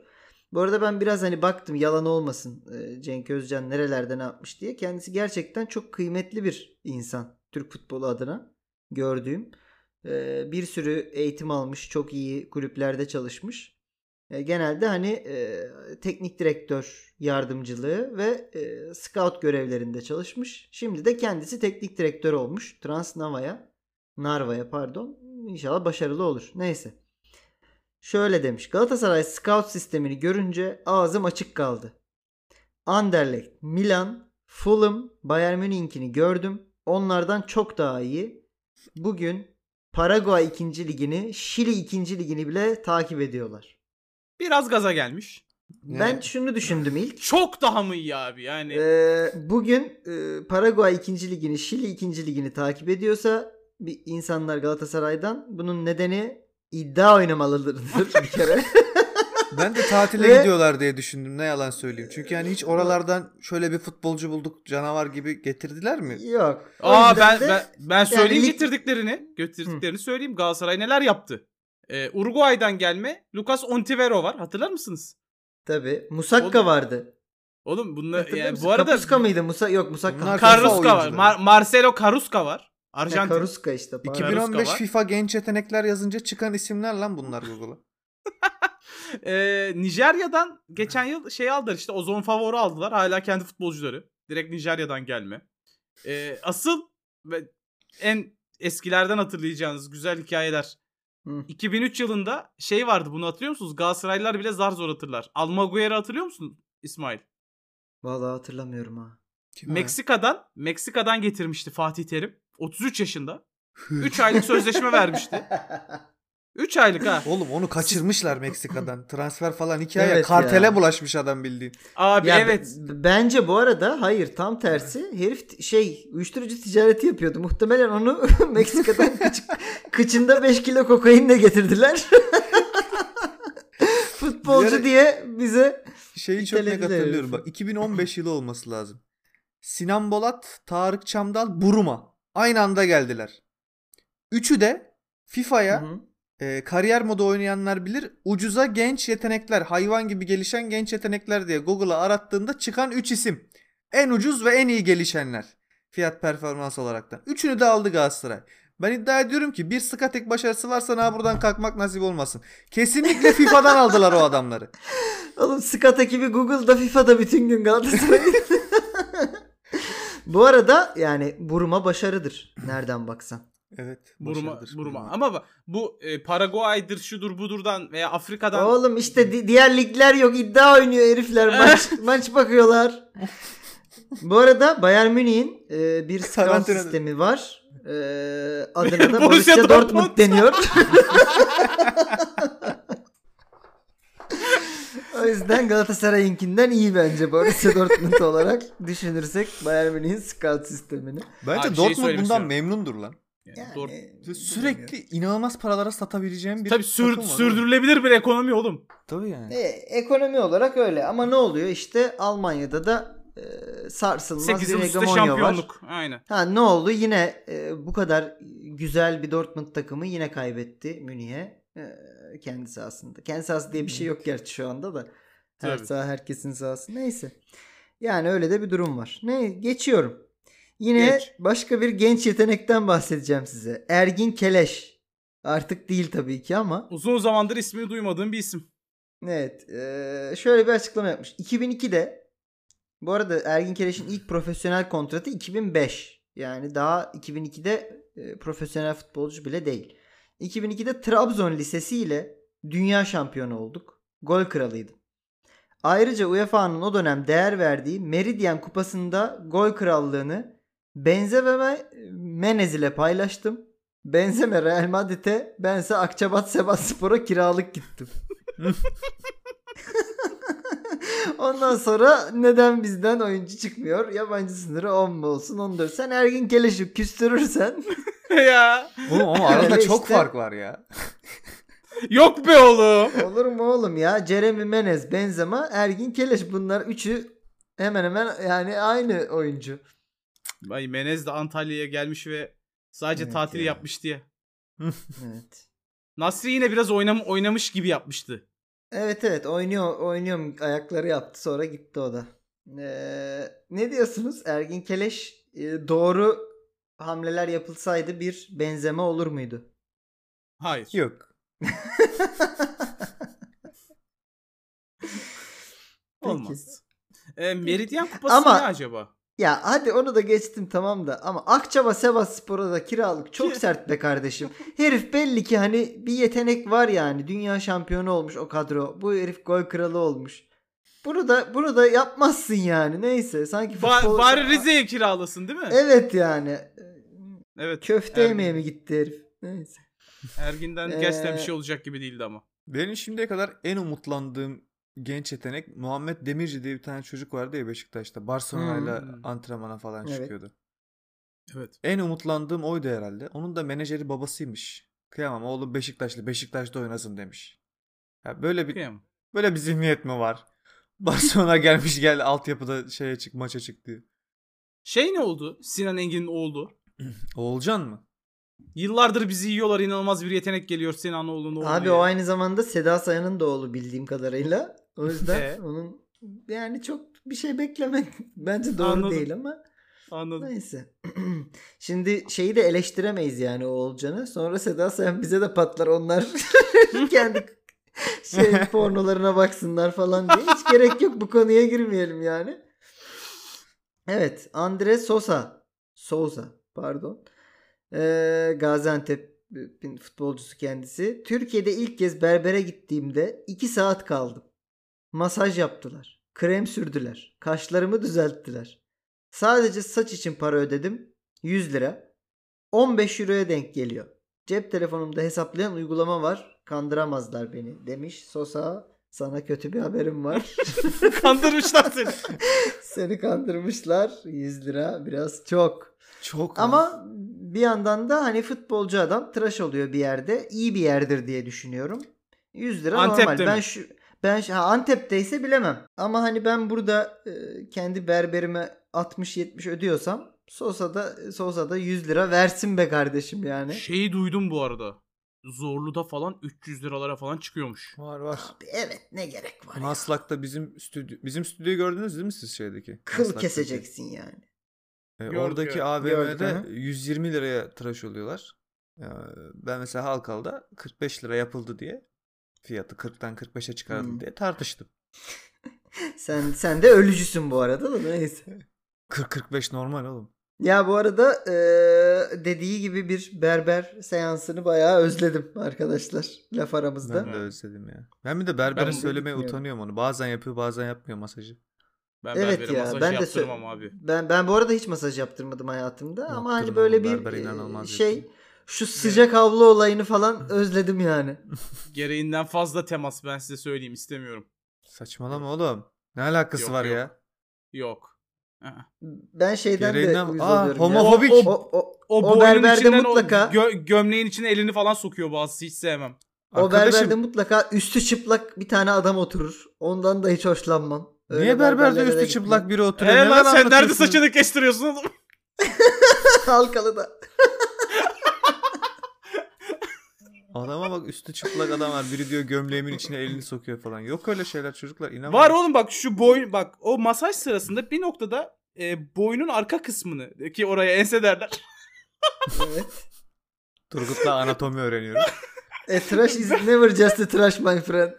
Bu arada ben biraz hani baktım, yalan olmasın e, Cenk Özcan nerelerde ne yapmış diye. Kendisi gerçekten çok kıymetli bir insan. Türk futbolu adına gördüğüm. E, bir sürü eğitim almış. Çok iyi kulüplerde çalışmış. E, genelde hani e, teknik direktör yardımcılığı ve e, scout görevlerinde çalışmış. Şimdi de kendisi teknik direktör olmuş. Transnava'ya, Narva'ya pardon. İnşallah başarılı olur. Neyse. Şöyle demiş. Galatasaray scout sistemini görünce ağzım açık kaldı. Anderlecht, Milan, Fulham, Bayern Münih'ini gördüm. Onlardan çok daha iyi. Bugün Paraguay ikinci ligini, Şili ikinci ligini bile takip ediyorlar. Biraz gaza gelmiş. Ben evet. şunu düşündüm ilk. Çok daha mı iyi abi yani? Ee, bugün e, Paraguay ikinci ligini, Şili ikinci ligini takip ediyorsa bir insanlar Galatasaray'dan, bunun nedeni iddia oynamalıdırdır bir kere. Ben de tatile Ve... gidiyorlar diye düşündüm, ne yalan söyleyeyim. Çünkü yani hiç oralardan şöyle bir futbolcu bulduk canavar gibi getirdiler mi? Yok. Aa ben, de... ben ben söyleyeyim yani... getirdiklerini, getirdiklerini Hı. söyleyeyim. Galatasaray neler yaptı? Ee, Uruguay'dan gelme Lucas Ontivero var. Hatırlar mısınız? Tabii. Musakka oğlum, vardı. Oğlum bunlar yani bu arada Carrusca mıydı? Musa yok Musakka. Carrusca var. Mar- Marcelo Carrusca var. Arjantin. Ha, Carrusca işte. Pardon. iki bin on beş Carrusca FIFA var. Genç yetenekler yazınca çıkan isimler lan bunlar Google'a. ee, Nijerya'dan geçen yıl şey aldılar işte, Ozan Kabak'ı aldılar. Hala kendi futbolcuları. Direkt Nijerya'dan gelme. Ee, asıl en eskilerden hatırlayacağınız güzel hikayeler. Hı. iki bin üç yılında şey vardı, bunu hatırlıyor musunuz? Galatasaraylılar bile zar zor hatırlar. Almaguer'i hatırlıyor musun İsmail? Vallahi hatırlamıyorum ha. Kim Meksika'dan ha? Meksika'dan getirmişti Fatih Terim. otuz üç yaşında. üç aylık sözleşme vermişti. üç aylık ha. Oğlum onu kaçırmışlar Meksika'dan. Transfer falan hikaye. Evet kartele ya. Bulaşmış adam bildiğin. Abi ya evet. B- bence bu arada hayır, tam tersi. Herif şey uyuşturucu ticareti yapıyordu. Muhtemelen onu Meksika'dan kıç, kıçında beş kilo kokainle getirdiler. Futbolcu yani, diye bize şeyi çok net hatırlıyorum. Bak iki bin on beş yılı olması lazım. Sinan Bolat, Tarık Çamdal, Buruma. Aynı anda geldiler. Üçü de FIFA'ya e, kariyer modu oynayanlar bilir. Ucuza genç yetenekler, hayvan gibi gelişen genç yetenekler diye Google'a arattığında çıkan üç isim. En ucuz ve en iyi gelişenler. Fiyat performans olaraktan. Üçünü de aldı Galatasaray. Ben iddia ediyorum ki bir Skatek başarısı varsa na buradan kalkmak nasip olmasın. Kesinlikle FIFA'dan aldılar o adamları. Oğlum Skatek gibi Google'da FIFA'da bütün gün Galatasaray'ın. Bu arada yani Buruma başarıdır. Nereden baksan. Evet. Buruma, Buruma. Ama bu e, Paraguay'dır, şudur, budurdan veya Afrika'dan. Oğlum işte di- diğer ligler yok. İddia oynuyor herifler. Maç, maç bakıyorlar. Bu arada Bayern Münih'in e, bir scout sistemi var. E, adına da Borussia Dortmund, Dortmund deniyor. O yüzden Galatasaray'inkinden iyi bence Borussia Dortmund olarak düşünürsek Bayern Münih'in scout sistemini. Bence abi Dortmund şey bundan memnundur lan. Yani yani, sürekli inanılmaz paralara satabileceğim bir tabii sür, sürdürülebilir bir ekonomi oğlum. Tabii yani. E, ekonomi olarak öyle ama ne oluyor işte Almanya'da da e, sarsılmaz bir hegemonya var. Aynen. Ha ne oldu yine e, bu kadar güzel bir Dortmund takımı yine kaybetti Münih'e e, kendi sahasında. Kendi sahası diye bir şey yok gerçi şu anda da. Her tabii. Saha herkesin sahası. Neyse. Yani öyle de bir durum var. Ne geçiyorum. Yine Geç. başka bir genç yetenekten bahsedeceğim size. Ergin Keleş. Artık değil tabii ki ama. Uzun zamandır ismini duymadığım bir isim. Evet. Şöyle bir açıklama yapmış. iki bin ikide bu arada Ergin Keleş'in ilk profesyonel kontratı iki bin beş. Yani daha iki bin ikide profesyonel futbolcu bile değil. iki bin ikide Trabzon Lisesi ile dünya şampiyonu olduk. Gol kralıydım. Ayrıca U E F A'nın o dönem değer verdiği Meridian Kupası'nda gol krallığını Benzema Menez ile paylaştım. Benzema Real Madrid'e, bense Akçabat Sivasspor'a kiralık gittim. Ondan sonra neden bizden oyuncu çıkmıyor? Yabancı sınırı on mu olsun on dört. Sen Ergin Keleş'i küstürürsen. Ya. Oğlum ama arada çok işte... fark var ya. Yok be oğlum. Olur mu oğlum ya? Jeremy Menez, Benzema, Ergin Keleş. Bunlar üçü hemen hemen yani aynı oyuncu. Vay Menez de Antalya'ya gelmiş ve sadece evet tatili ya. yapmış diye. Evet. Nasri yine biraz oynam oynamış gibi yapmıştı. Evet evet oynuyor oynuyorum ayakları yaptı sonra gitti o da. Ee, ne diyorsunuz? Ergin Keleş doğru hamleler yapılsaydı bir Benzema olur muydu? Hayır. Yok. Olmaz. E, Meridian Kupası ama, ne acaba? Ya hadi onu da geçtim tamam da ama Akçaba Sivasspor'a da kiralık çok sert be kardeşim. Herif belli ki hani bir yetenek var yani. Dünya şampiyonu olmuş o kadro. Bu herif gol kralı olmuş. Bunu da bunu da yapmazsın yani. Neyse sanki futbol... Ba- bari Rize'ye kiralasın değil mi? Evet yani. Evet. Köfte yani. Yemeye mi gitti herif? Neyse. Ergin'den ee, gerçekten bir şey olacak gibi değildi ama. Benim şimdiye kadar en umutlandığım genç yetenek Muhammed Demirci diye bir tane çocuk vardı ya Beşiktaş'ta. Barcelona'yla hmm. antrenmana falan evet. çıkıyordu. Evet. En umutlandığım oydu herhalde. Onun da menajeri babasıymış. Kıyamam oğlum Beşiktaşlı. Beşiktaş'ta oynasın demiş. Ya böyle bir Kıyamam. böyle bir zihniyet mi var? Barcelona gelmiş gel altyapıda şeye çık maça çık diye. Şey ne oldu? Sinan Engin'in oğlu. Oğulcan mı? Yıllardır bizi yiyorlar inanılmaz bir yetenek geliyor Sinan oğlunun oğlu. Abi o aynı zamanda Seda Sayan'ın da oğlu bildiğim kadarıyla. O yüzden onun yani çok bir şey beklemek bence doğru Anladım. değil ama. Anladım. Neyse. Şimdi şeyi de eleştiremeyiz yani oğulcanı. Sonra Seda Sayan bize de patlar onlar kendi şey pornolarına baksınlar falan diye. Hiç gerek yok bu konuya girmeyelim yani. Evet Andre Sosa. Souza pardon. Gaziantep'in futbolcusu kendisi. Türkiye'de ilk kez berbere gittiğimde iki saat kaldım. Masaj yaptılar. Krem sürdüler. Kaşlarımı düzelttiler. Sadece saç için para ödedim. yüz lira. on beş euroya denk geliyor. Cep telefonumda hesaplayan uygulama var. Kandıramazlar beni demiş. Sosa sana kötü bir haberim var. Kandırmışlar seni. Seni kandırmışlar. yüz lira biraz çok. Çok ama bir yandan da hani futbolcu adam tıraş oluyor bir yerde. İyi bir yerdir diye düşünüyorum. yüz lira Antep'te normal. Mi? Ben şu ben şu, ha, Antep'teyse bilemem. Ama hani ben burada e, kendi berberime altmış yetmiş ödüyorsam Sosa'da Sosa'da yüz lira versin be kardeşim yani. Şeyi duydum bu arada. Zorlu'da falan üç yüz liralara falan çıkıyormuş. Var var. Abi evet, ne gerek var. Maslak'ta ya. bizim stüdyo bizim stüdyoyu gördünüz değil mi siz şeydeki? Kıl Maslak'taki. Keseceksin yani. E, Gördü, oradaki A V M'de yüz yirmi liraya tıraş oluyorlar. E, ben mesela Halkalı'da kırk beş lira yapıldı diye, fiyatı kırktan kırk beşe çıkardım hmm. diye tartıştım. sen sen de ölücüsün bu arada da neyse. kırk kırk beş normal oğlum. Ya bu arada ee, dediği gibi bir berber seansını bayağı özledim arkadaşlar, laf aramızda. Ben de özledim ya. Ben bir de berbere söylemeye utanıyorum onu. Bazen yapıyor, bazen yapmıyor masajı. Ben evet berbere ya, masaj ben yaptırmam de sö- abi. Ben ben bu arada hiç masaj yaptırmadım hayatımda. Yaptırmam, ama hani böyle bir şey yaptım. Şu sıcak evet. havlu olayını falan özledim yani. Gereğinden fazla temas, ben size söyleyeyim, istemiyorum. Saçmalama oğlum. Ne alakası yok, var yok. ya? Yok. Ben şeyden Gereğinden, de uyuz aa, oluyorum. Homofobik. O, o, o, o, o berberde mutlaka. O gö- gömleğin içine elini falan sokuyor bazısı, hiç sevmem. O Arkadaşım, berberde mutlaka üstü çıplak bir tane adam oturur. Ondan da hiç hoşlanmam. Öyle niye berberde üstü gittim. çıplak biri oturuyor? Ee, lan sen nerede saçını kestiriyorsun oğlum? Halkalı da. Adama bak, üstü çıplak adam var. Biri diyor gömleğimin içine elini sokuyor falan. Yok öyle şeyler çocuklar, inanmıyorum. Var oğlum bak şu boyun, bak o masaj sırasında bir noktada e, boynun arka kısmını ki oraya ense derler. Evet. Turgut'la anatomi öğreniyorum. A trash is never just a trash my friend.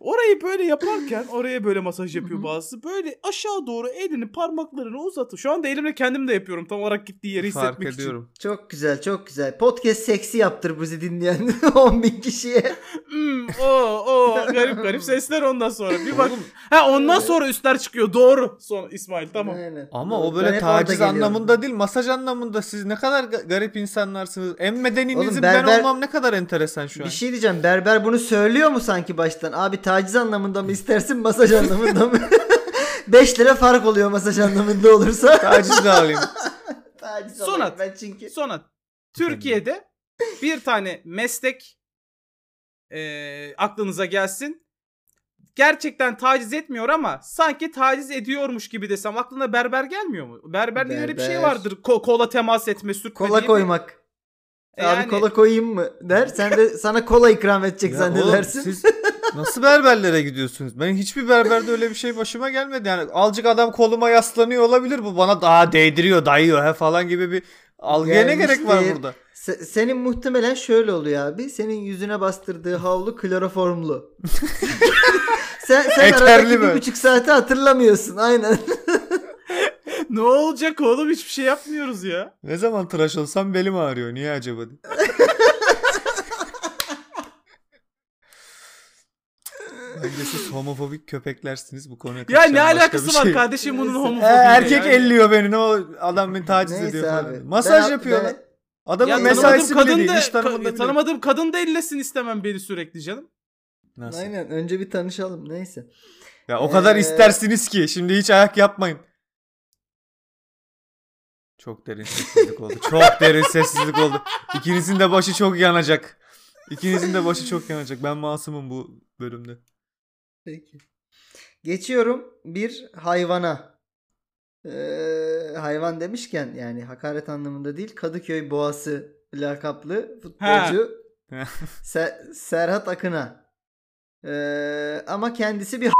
Orayı böyle yaparken oraya böyle masaj yapıyor bazısı. Böyle aşağı doğru elini, parmaklarını uzatıyor. Şu anda elimle kendim de yapıyorum. Tam olarak gittiği yeri fark hissetmek ediyorum. için. Çok güzel, çok güzel. Podcast seksi yaptır bizi dinleyen on bin kişiye. Hmm, o o garip garip sesler ondan sonra. Bir bak. Ha ondan evet. sonra üstler çıkıyor. Doğru. Son İsmail tamam. Aynen. Ama doğru. O böyle taciz anlamında değil, masaj anlamında. Siz ne kadar garip insanlarsınız. En medeninizin berber... ben olmam ne kadar enteresan şu an. Bir şey diyeceğim. Berber bunu söylüyor mu sanki baştan? Abi taciz anlamında mı istersin, masaj anlamında mı? beş lira fark oluyor masaj anlamında olursa. Taciz de alayım. Taciz Sonat, ben çünkü. Sonat. Türkiye'de bir tane meslek e, aklınıza gelsin. Gerçekten taciz etmiyor ama sanki taciz ediyormuş gibi desem aklına berber gelmiyor mu? Berberliğin berber. öyle bir şey vardır. Ko- kola temas etme, sürtme. Kola koymak. E Abi yani... kola koyayım mı der. Sen de sana kola ikram edecek zannedersin. Siz... Nasıl berberlere gidiyorsunuz? Ben hiçbir berberde öyle bir şey başıma gelmedi. Yani azıcık adam koluma yaslanıyor olabilir. Bu bana daha değdiriyor, dayıyor he falan gibi bir algıya ne gerek var burada? Se- senin muhtemelen şöyle oluyor abi. Senin yüzüne bastırdığı havlu kloroformlu. sen sen aradaki bir buçuk saati hatırlamıyorsun. Aynen. Ne olacak oğlum? Hiçbir şey yapmıyoruz ya. Ne zaman tıraş olsam belim ağrıyor. Niye acaba? Bence siz homofobik köpeklersiniz bu konuya. Ya ne alakası var şey. kardeşim bunun homofobiyle? E, erkek yani. elliyor beni. O adam beni taciz Neyse ediyor abi. falan. Masaj ben, yapıyor ben... lan. Adamın mesaisi bile değil. Hiç tanımadığım, tanımadığım kadın da ellesin istemem beni sürekli canım. Nasıl? Aynen. Önce bir tanışalım. Neyse. Ya o ee... kadar istersiniz ki. Şimdi hiç ayak yapmayın. Çok derin sessizlik oldu. Çok derin sessizlik oldu. İkinizin de başı çok yanacak. İkinizin de başı çok yanacak. Ben masumum bu bölümde. Peki. Geçiyorum bir hayvana. Ee, hayvan demişken yani hakaret anlamında değil. Kadıköy Boğası lakaplı futbolcu Ser- Serhat Akın'a. Ee, ama kendisi bir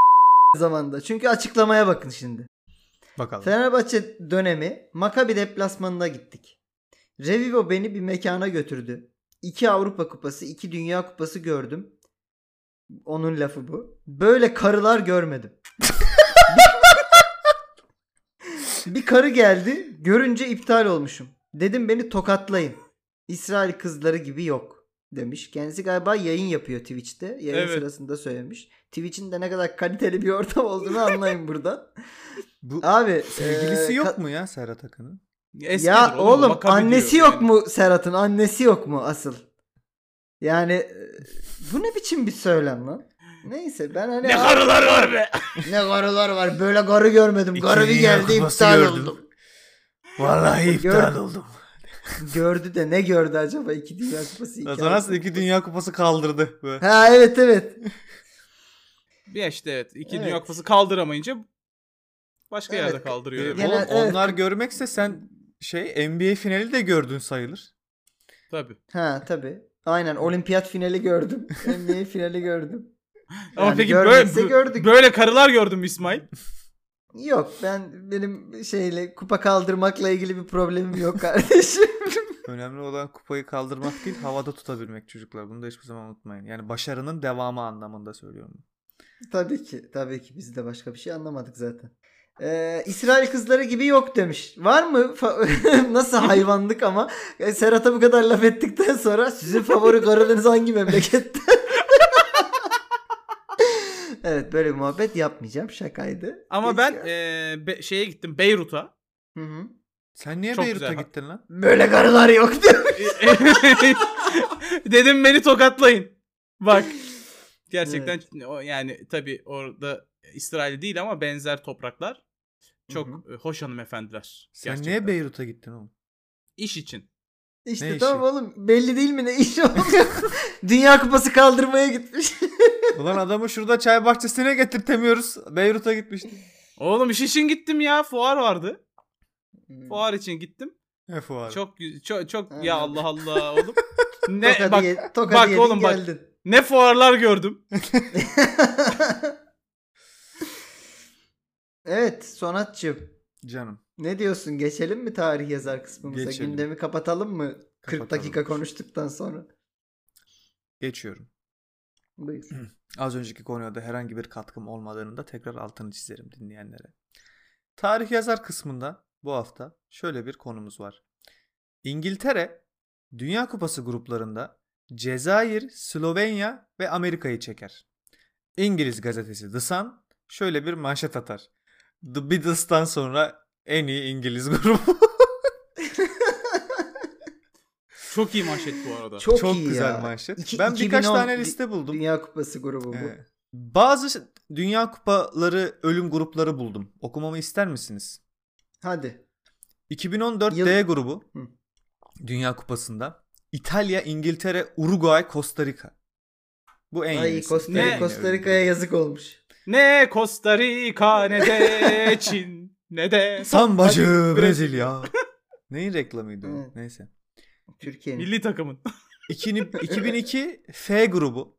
zamanda. Çünkü açıklamaya bakın şimdi. Bakalım. Fenerbahçe dönemi Maccabi deplasmanına gittik. Revivo beni bir mekana götürdü. İki Avrupa Kupası, iki Dünya Kupası gördüm. Onun lafı bu. Böyle karılar görmedim. Bir karı geldi. Görünce iptal olmuşum. Dedim beni tokatlayın. İsrail kızları gibi yok demiş. Kendisi galiba yayın yapıyor Twitch'te. Yayın evet. sırasında söylemiş. Twitch'in de ne kadar kaliteli bir ortam olduğunu anlayın buradan. Bu abi sevgilisi e, yok ka- mu ya Serhat Akın'ın? Ya oğlum, oğlum annesi yok yani. mu Serhat'ın? Annesi yok mu asıl? Yani bu ne biçim bir söylem lan? Neyse ben hani... Ne abi, karılar var be! Ne karılar var. Böyle karı görmedim. Karı bir geldi iptal gördüm. oldum. Vallahi iptal Gör, oldum. Gördü de ne gördü acaba? İki Dünya Kupası. Nasıl iki Dünya Kupası kaldırdı. Böyle. Ha evet evet. Bir işte evet. İki evet. Dünya Kupası kaldıramayınca başka evet. yerde kaldırıyor. Genel, Oğlum, evet. Onlar görmekse sen şey N B A finali de gördün sayılır. Tabii. Ha tabii. Aynen olimpiyat finali gördüm. N B A finali gördüm. Yani ama peki böyle, gördük. böyle karılar gördün mü İsmail? Yok, ben benim şeyle kupa kaldırmakla ilgili bir problemim yok kardeşim. Önemli olan kupayı kaldırmak değil, havada tutabilmek çocuklar. Bunu da hiçbir zaman unutmayın. Yani başarının devamı anlamında söylüyorum. Tabii ki. Tabii ki biz de başka bir şey anlamadık zaten. Ee, İsrail kızları gibi yok demiş. Var mı? Nasıl hayvanlık ama. Yani Serhat'a bu kadar laf ettikten sonra sizin favori karınız hangi memlekette? Evet, böyle bir muhabbet yapmayacağım. Şakaydı. Ama Hiç ben e, be, şeye gittim. Beyrut'a. Hı hı. Sen niye Çok Beyrut'a güzel. gittin lan? Böyle karılar yok dedim, beni tokatlayın. Bak. Gerçekten evet. Yani tabii orada İsrail değil ama benzer topraklar. Çok hı hı. hoş hanımefendiler. Sen gerçekten. niye Beyrut'a gittin oğlum? İş için. İşte ne tamam işi? Oğlum belli değil mi ne iş oluyor? Dünya Kupası kaldırmaya gitmiş. Ulan adamı şurada çay bahçesine getirtemiyoruz. Beyrut'a gitmiştim. Oğlum iş için gittim ya. Fuar vardı. Hmm. Fuar için gittim. Ne fuarı? Çok çok, çok ya Allah Allah oğlum. Ne toka bak, diye, toka bak oğlum bak. Geldin. Ne fuarlar gördüm. Evet Sonatçığım. Canım. Ne diyorsun? Geçelim mi tarih yazar kısmımıza? Geçelim. Gündemi kapatalım mı? Kapatalım. kırk dakika konuştuktan sonra. Geçiyorum. Buyur. Az önceki konuya da herhangi bir katkım olmadığını da tekrar altını çizerim dinleyenlere. Tarih yazar kısmında bu hafta şöyle bir konumuz var. İngiltere Dünya Kupası gruplarında Cezayir, Slovenya ve Amerika'yı çeker. İngiliz gazetesi The Sun şöyle bir manşet atar. The Beatles'tan sonra en iyi İngiliz grubu. Çok iyi manşet bu arada. Çok, Çok güzel ya. manşet. İki, ben birkaç tane liste buldum. Dünya Kupası grubu bu. Ee, bazı Dünya Kupaları ölüm grupları buldum. Okumamı ister misiniz? Hadi. iki bin on dört Yıl... D grubu. Hı. Dünya Kupası'nda İtalya, İngiltere, Uruguay, Costa Rica. Bu en iyi. Costa, ne? Costa Rica'ya yazık olmuş. Ne Costa Rica ne de Çin ne de Sambacı Brezilya. Neyin reklamıydı o? Hı. Neyse. Türkiye'nin. Milli takımın. iki bin iki F grubu.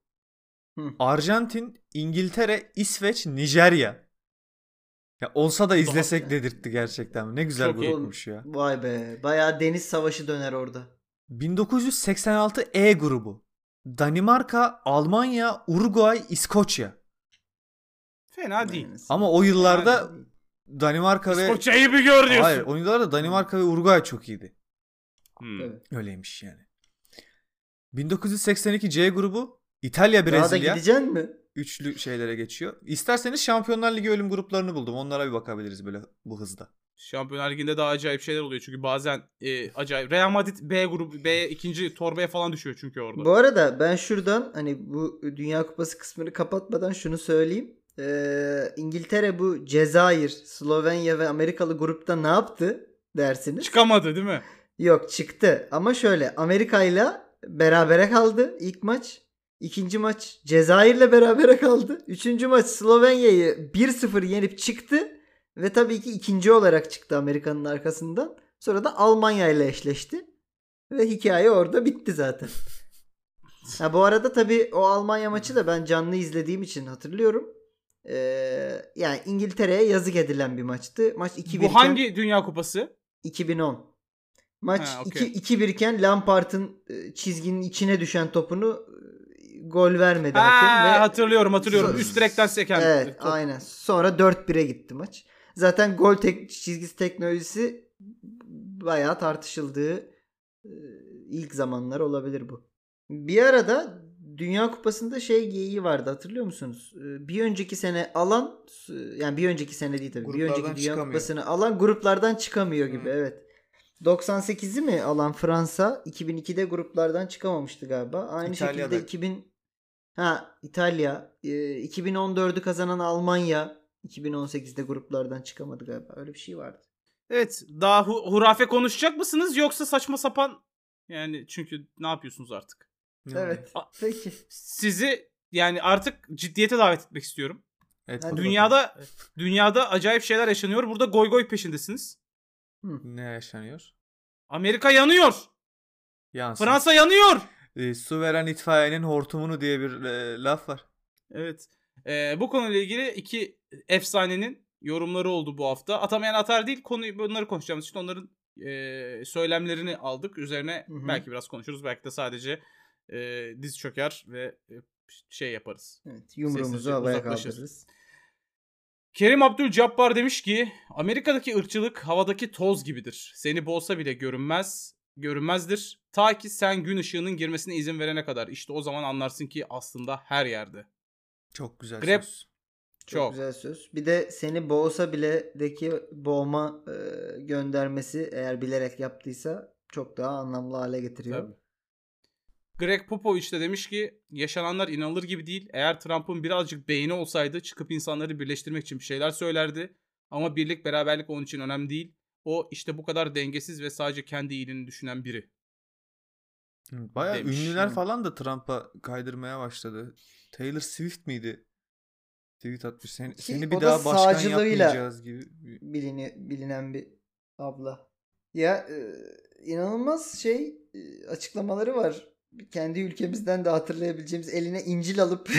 Hı. Arjantin, İngiltere, İsveç, Nijerya. Ya olsa da izlesek dedirtti gerçekten. Ne güzel Çok grupmuş iyi. ya. Vay be. Bayağı deniz savaşı döner orada. bin dokuz yüz seksen altı E grubu. Danimarka, Almanya, Uruguay, İskoçya. Fena değil. Ama o yıllarda Danimarka ve İskoçya'yı bir gör diyorsun. Hayır, o yıllarda Danimarka ve Uruguay çok iyiydi. Hmm. Evet. Öyleymiş yani. bin dokuz yüz seksen iki C grubu İtalya, Brezilya. Daha da gideceksin mi? Üçlü şeylere geçiyor. İsterseniz Şampiyonlar Ligi ölüm gruplarını buldum. Onlara bir bakabiliriz böyle bu hızda. Şampiyonlar Ligi'nde daha acayip şeyler oluyor. Çünkü bazen e, acayip. Real Madrid B grubu, B ikinci torbaya falan düşüyor çünkü orada. Bu arada ben şuradan hani bu Dünya Kupası kısmını kapatmadan şunu söyleyeyim. Ee, İngiltere bu Cezayir, Slovenya ve Amerikalı grupta ne yaptı dersiniz? Çıkamadı değil mi? Yok çıktı ama şöyle Amerika'yla berabere kaldı ilk maç. İkinci maç Cezayir'le berabere kaldı. Üçüncü maç Slovenya'yı bir sıfır yenip çıktı. Ve tabii ki ikinci olarak çıktı Amerika'nın arkasından. Sonra da Almanya'yla eşleşti. Ve hikaye orada bitti zaten. Ha, bu arada tabii o Almanya maçı da ben canlı izlediğim için hatırlıyorum. Ee, yani İngiltere'ye yazık edilen bir maçtı. Maç iki bir Bu hangi Dünya Kupası? iki bin on Maç ha, okay. iki bir iken Lampard'ın çizginin içine düşen topunu gol vermedi hakem. Ha, ve hatırlıyorum hatırlıyorum. Üst direkten seken. Evet top. Aynen. Sonra dört bire gitti maç. Zaten gol tek, çizgisi teknolojisi bayağı tartışıldığı ilk zamanlar olabilir bu. Bir arada Dünya Kupası'nda şey geyiği vardı, hatırlıyor musunuz? Bir önceki sene alan, yani bir önceki sene değil tabii. Gruplardan bir önceki Dünya çıkamıyor. Kupası'nı alan gruplardan çıkamıyor gibi. Hmm. Evet. doksan sekizi mi alan Fransa iki bin ikide gruplardan çıkamamıştı galiba. Aynı İtalya'da. Şekilde iki bin ha İtalya, e, iki bin on dördü kazanan Almanya iki bin on sekizde gruplardan çıkamadı galiba. Öyle bir şey vardı. Evet, daha hu- hurafe konuşacak mısınız yoksa saçma sapan yani çünkü ne yapıyorsunuz artık? Evet. Yani. Peki. Sizi yani artık ciddiyete davet etmek istiyorum. Evet, dünyada evet. dünyada acayip şeyler yaşanıyor. Burada goy goy peşindesiniz. Hı. Ne yaşanıyor? Amerika yanıyor. Yansın. Fransa yanıyor. E, suveren itfaiyenin hortumunu diye bir e, laf var. Evet. E, bu konuyla ilgili iki efsanenin yorumları oldu bu hafta. Atamayan atar değil. Konuyu, bunları konuşacağımız için onların e, söylemlerini aldık. Üzerine hı hı. belki biraz konuşuruz. Belki de sadece e, diz çöker ve e, şey yaparız. Evet, yumruğumuzu havaya kaldırırız. Kerim Abdülcabbar demiş ki Amerika'daki ırkçılık havadaki toz gibidir. Seni boğsa bile görünmez, görünmezdir. Ta ki sen gün ışığının girmesine izin verene kadar. İşte o zaman anlarsın ki aslında her yerde. Çok güzel Grab... söz. Çok, Çok güzel söz. Bir de seni boğsa bile'deki boğma e, göndermesi eğer bilerek yaptıysa çok daha anlamlı hale getiriyor. Tabii. Greg Popovich de demiş ki yaşananlar inanılır gibi değil. Eğer Trump'ın birazcık beyni olsaydı çıkıp insanları birleştirmek için bir şeyler söylerdi. Ama birlik beraberlik onun için önemli değil. O işte bu kadar dengesiz ve sadece kendi iyiliğini düşünen biri. Bayağı demiş. Ünlüler Hı. falan da Trump'a kaydırmaya başladı. Taylor Swift miydi? Tweet atmış. Sen, seni bir daha başkan yapmayacağız gibi. Bilini, bilinen bir abla. Ya inanılmaz şey açıklamaları var. Kendi ülkemizden de hatırlayabileceğimiz eline İncil alıp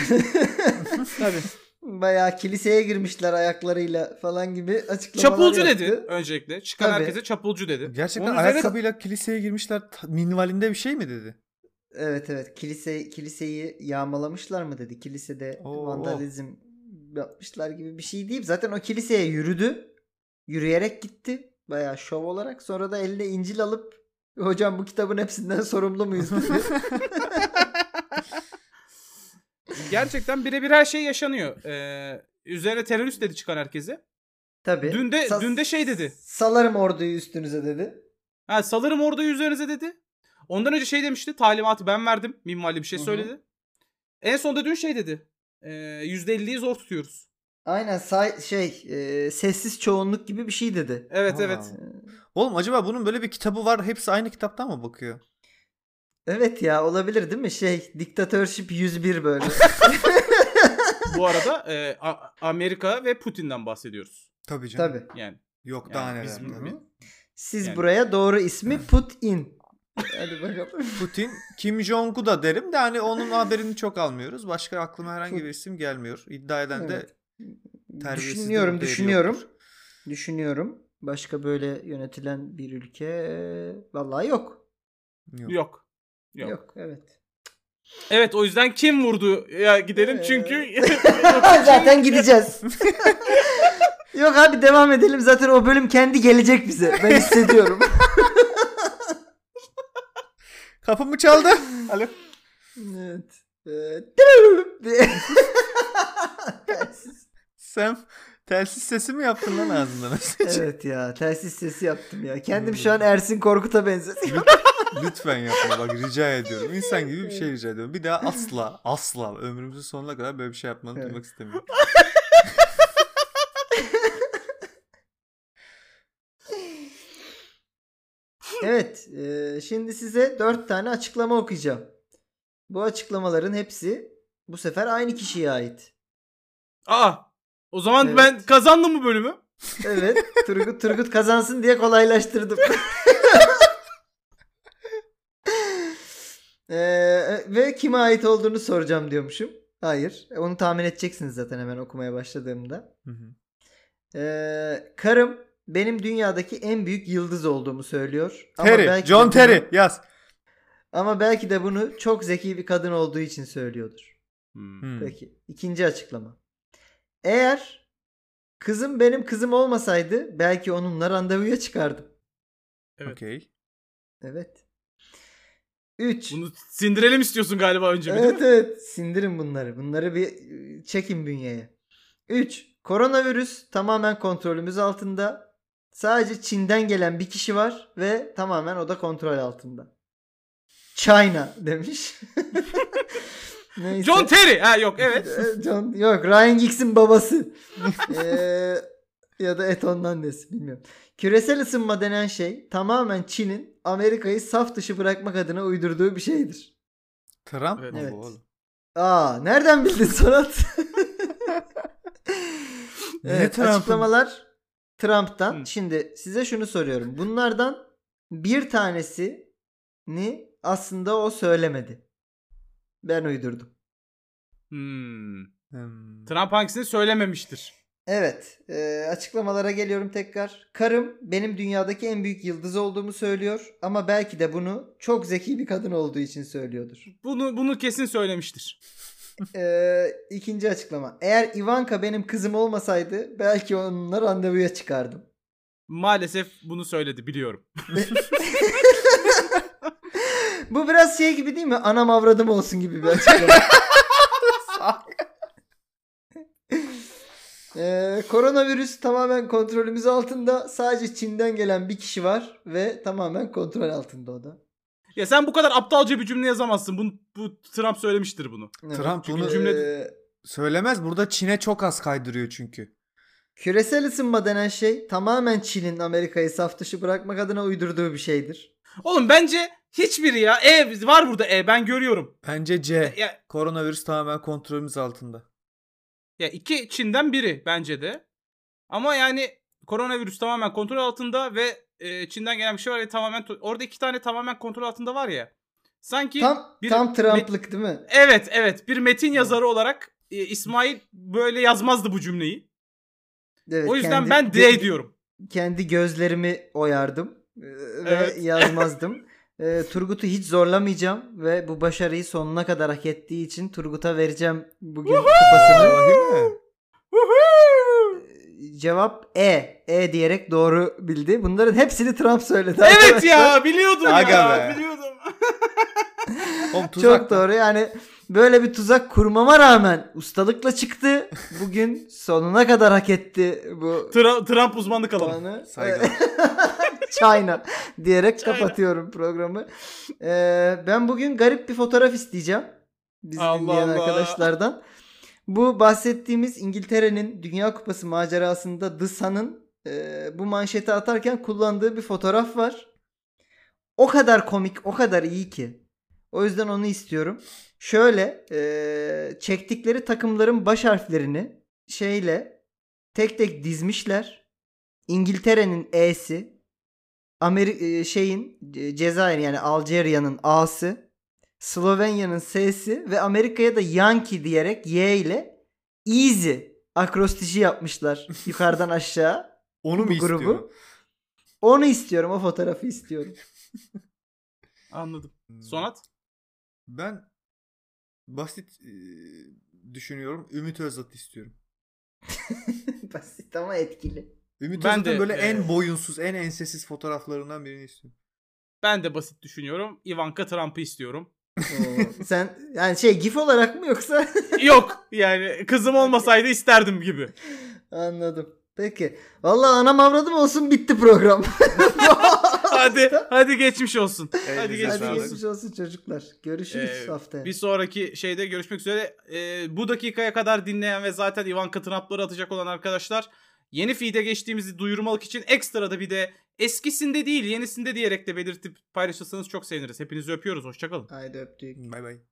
tabii. bayağı kiliseye girmişler ayaklarıyla falan gibi açıklamalar Çapulcu yaptı. Dedi öncelikle. Çıkan tabii. herkese çapulcu dedi. Gerçekten onun ayakkabıyla üzerine... kiliseye girmişler minvalinde bir şey mi dedi? Evet evet. Kilise, kiliseyi yağmalamışlar mı dedi. Kilisede Oo. vandalizm yapmışlar gibi bir şey değil. Zaten o kiliseye yürüdü. Yürüyerek gitti. Bayağı şov olarak. Sonra da eline İncil alıp hocam bu kitabın hepsinden sorumlu muyuz? Gerçekten birebir her şey yaşanıyor. Ee, üzerine terörist dedi çıkan herkese. Tabii. Dün de, Sa- dün de şey dedi. Salarım orduyu üstünüze dedi. Ha, salarım orduyu üzerinize dedi. Ondan önce şey demişti. Talimatı ben verdim. Minvalli bir şey söyledi. Hı-hı. En sonunda dün şey dedi. E, yüzde elliyi zor tutuyoruz. Aynen say- şey e, sessiz çoğunluk gibi bir şey dedi. Evet ha. evet. Oğlum acaba bunun böyle bir kitabı var hepsi aynı kitaptan mı bakıyor? Evet ya olabilir değil mi? Şey Diktatörship yüz bir böyle. Bu arada e, A- Amerika ve Putin'den bahsediyoruz. Tabii canım. Tabii. Yani. Yok yani daha neler. Siz yani. Buraya doğru ismi Putin. Hadi bakalım. Putin. Kim Jong-un da derim de hani onun haberini çok almıyoruz. Başka aklıma herhangi bir isim gelmiyor. İddia eden de evet. Düşünüyorum, düşünüyorum. Yoktur. Düşünüyorum. Başka böyle yönetilen bir ülke vallahi yok. Yok. Yok. Yok, yok evet. Evet o yüzden kim vurdu ya gidelim ee... çünkü zaten gideceğiz. Yok abi devam edelim zaten o bölüm kendi gelecek bize. Ben hissediyorum. Kapımı çaldı. Alo. Evet. Telsiz. Sen telsiz sesi mi yaptın lan ağzından? Evet ya telsiz sesi yaptım ya. Kendim şu an Ersin Korkut'a benzetiyorum. Lütfen yapma bak rica ediyorum. İnsan gibi bir şey rica ediyorum. Bir daha asla asla ömrümüzün sonuna kadar böyle bir şey yapmanı evet. duymak istemiyorum. Evet e, şimdi size dört tane açıklama okuyacağım. Bu açıklamaların hepsi bu sefer aynı kişiye ait. Aa, o zaman evet. ben kazandım mı bölümü? Evet, Turgut Turgut kazansın diye kolaylaştırdım. ee, ve kime ait olduğunu soracağım diyormuşum. Hayır, onu tahmin edeceksiniz zaten hemen okumaya başladığımda. Hı hı. Ee, karım benim dünyadaki en büyük yıldız olduğumu söylüyor. Terry, ama belki John bunu, Terry yaz. Ama belki de bunu çok zeki bir kadın olduğu için söylüyordur. Hmm. Peki, ikinci açıklama. Eğer kızım benim kızım olmasaydı belki onunla randevuya çıkardım. Evet. Okay. Evet. üç. Bunu sindirelim istiyorsun galiba önce. Evet mi? Evet. Sindirin bunları. Bunları bir çekin bünyeye. üç. Koronavirüs tamamen kontrolümüz altında. Sadece Çin'den gelen bir kişi var ve tamamen o da kontrol altında. China demiş. Neyse. John Terry. Ha yok evet. John, yok Ryan Giggs'in babası. ee, ya da Eton'un annesi bilmiyorum. Küresel ısınma denen şey tamamen Çin'in Amerika'yı saf dışı bırakmak adına uydurduğu bir şeydir. Trump evet. mu bu oğlum? Aa nereden bildin Sonat? Evet, açıklamalar Trump'tan. Hı. Şimdi size şunu soruyorum. Bunlardan bir tanesini aslında o söylemedi. Ben uydurdum. Hmm. Hmm. Trump hangisini söylememiştir? Evet. E, açıklamalara geliyorum tekrar. Karım benim dünyadaki en büyük yıldız olduğumu söylüyor ama belki de bunu çok zeki bir kadın olduğu için söylüyordur. Bunu bunu kesin söylemiştir. E, ikinci açıklama. Eğer Ivanka benim kızım olmasaydı belki onunla randevuya çıkardım. Maalesef bunu söyledi, biliyorum. Bu biraz şey gibi değil mi? Anam avradım olsun gibi bir açıklama. Ee, koronavirüs tamamen kontrolümüz altında. Sadece Çin'den gelen bir kişi var ve tamamen kontrol altında o da. Ya sen bu kadar aptalca bir cümle yazamazsın. Bunu, bu Trump söylemiştir bunu. Evet. Trump çünkü bunu cümle... e... söylemez. Burada Çin'e çok az kaydırıyor çünkü. Küresel ısınma denen şey tamamen Çin'in Amerika'yı saf dışı bırakmak adına uydurduğu bir şeydir. Oğlum bence hiçbiri ya. E var burada E. Ben görüyorum. Bence C. Ya... Koronavirüs tamamen kontrolümüz altında. Ya iki Çin'den biri bence de. Ama yani koronavirüs tamamen kontrol altında ve e, Çin'den gelen bir şey var ya tamamen to- orada iki tane tamamen kontrol altında var ya. Sanki tam, bir tam Trump'lık met- değil mi? Evet evet. Bir metin yazarı olarak e, İsmail böyle yazmazdı bu cümleyi. Evet, o yüzden kendi, ben D diyorum. Kendi gözlerimi oyardım e, evet. Ve yazmazdım. E, Turgut'u hiç zorlamayacağım ve bu başarıyı sonuna kadar hak ettiği için Turgut'a vereceğim bugün kupasını. E, cevap E. E diyerek doğru bildi. Bunların hepsini Trump söyledi. Evet arkadaşlar. Ya biliyordum ya. ya biliyordum. Çok doğru yani. Böyle bir tuzak kurmama rağmen ustalıkla çıktı. Bugün sonuna kadar hak etti bu. Tra- Trump uzmanlık alanı. Saygılar. China diyerek China. Kapatıyorum programı. Ee, ben bugün garip bir fotoğraf isteyeceğim. Bizi Allah dinleyen Allah. Arkadaşlardan. Bu bahsettiğimiz İngiltere'nin Dünya Kupası macerasında The Sun'ın e, bu manşeti atarken kullandığı bir fotoğraf var. O kadar komik, o kadar iyi ki. O yüzden onu istiyorum. Şöyle e, çektikleri takımların baş harflerini şeyle tek tek dizmişler. İngiltere'nin E'si, Ameri- şeyin Cezayir yani Algerya'nın A'sı, Slovenya'nın S'si ve Amerika'ya da Yankee diyerek Y ile Easy akrostişi yapmışlar yukarıdan aşağı. Onu mu grubu. İstiyorum? Onu istiyorum, o fotoğrafı istiyorum. Anladım. Sonat? Ben basit e, düşünüyorum. Ümit Özat istiyorum. Basit ama etkili. Ümit ben Özat'ın de, böyle e, en boyunsuz, en ensesiz fotoğraflarından birini istiyorum. Ben de basit düşünüyorum. Ivanka Trump'ı istiyorum. Oo, sen yani şey gif olarak mı yoksa? Yok yani kızım olmasaydı isterdim gibi. Anladım. Peki. Vallahi anam avradım olsun bitti program. Hadi hadi geçmiş olsun. Hadi, hadi geçmiş olsun. olsun çocuklar. Görüşürüz ee, haftaya. Bir sonraki şeyde görüşmek üzere. Ee, bu dakikaya kadar dinleyen ve zaten Ivanka Trump'ları atacak olan arkadaşlar yeni feed'e geçtiğimizi duyurmalık için ekstra da bir de eskisinde değil yenisinde diyerek de belirtip paylaşırsanız çok seviniriz. Hepinizi öpüyoruz. Hoşçakalın. Haydi öptük. Bay bay.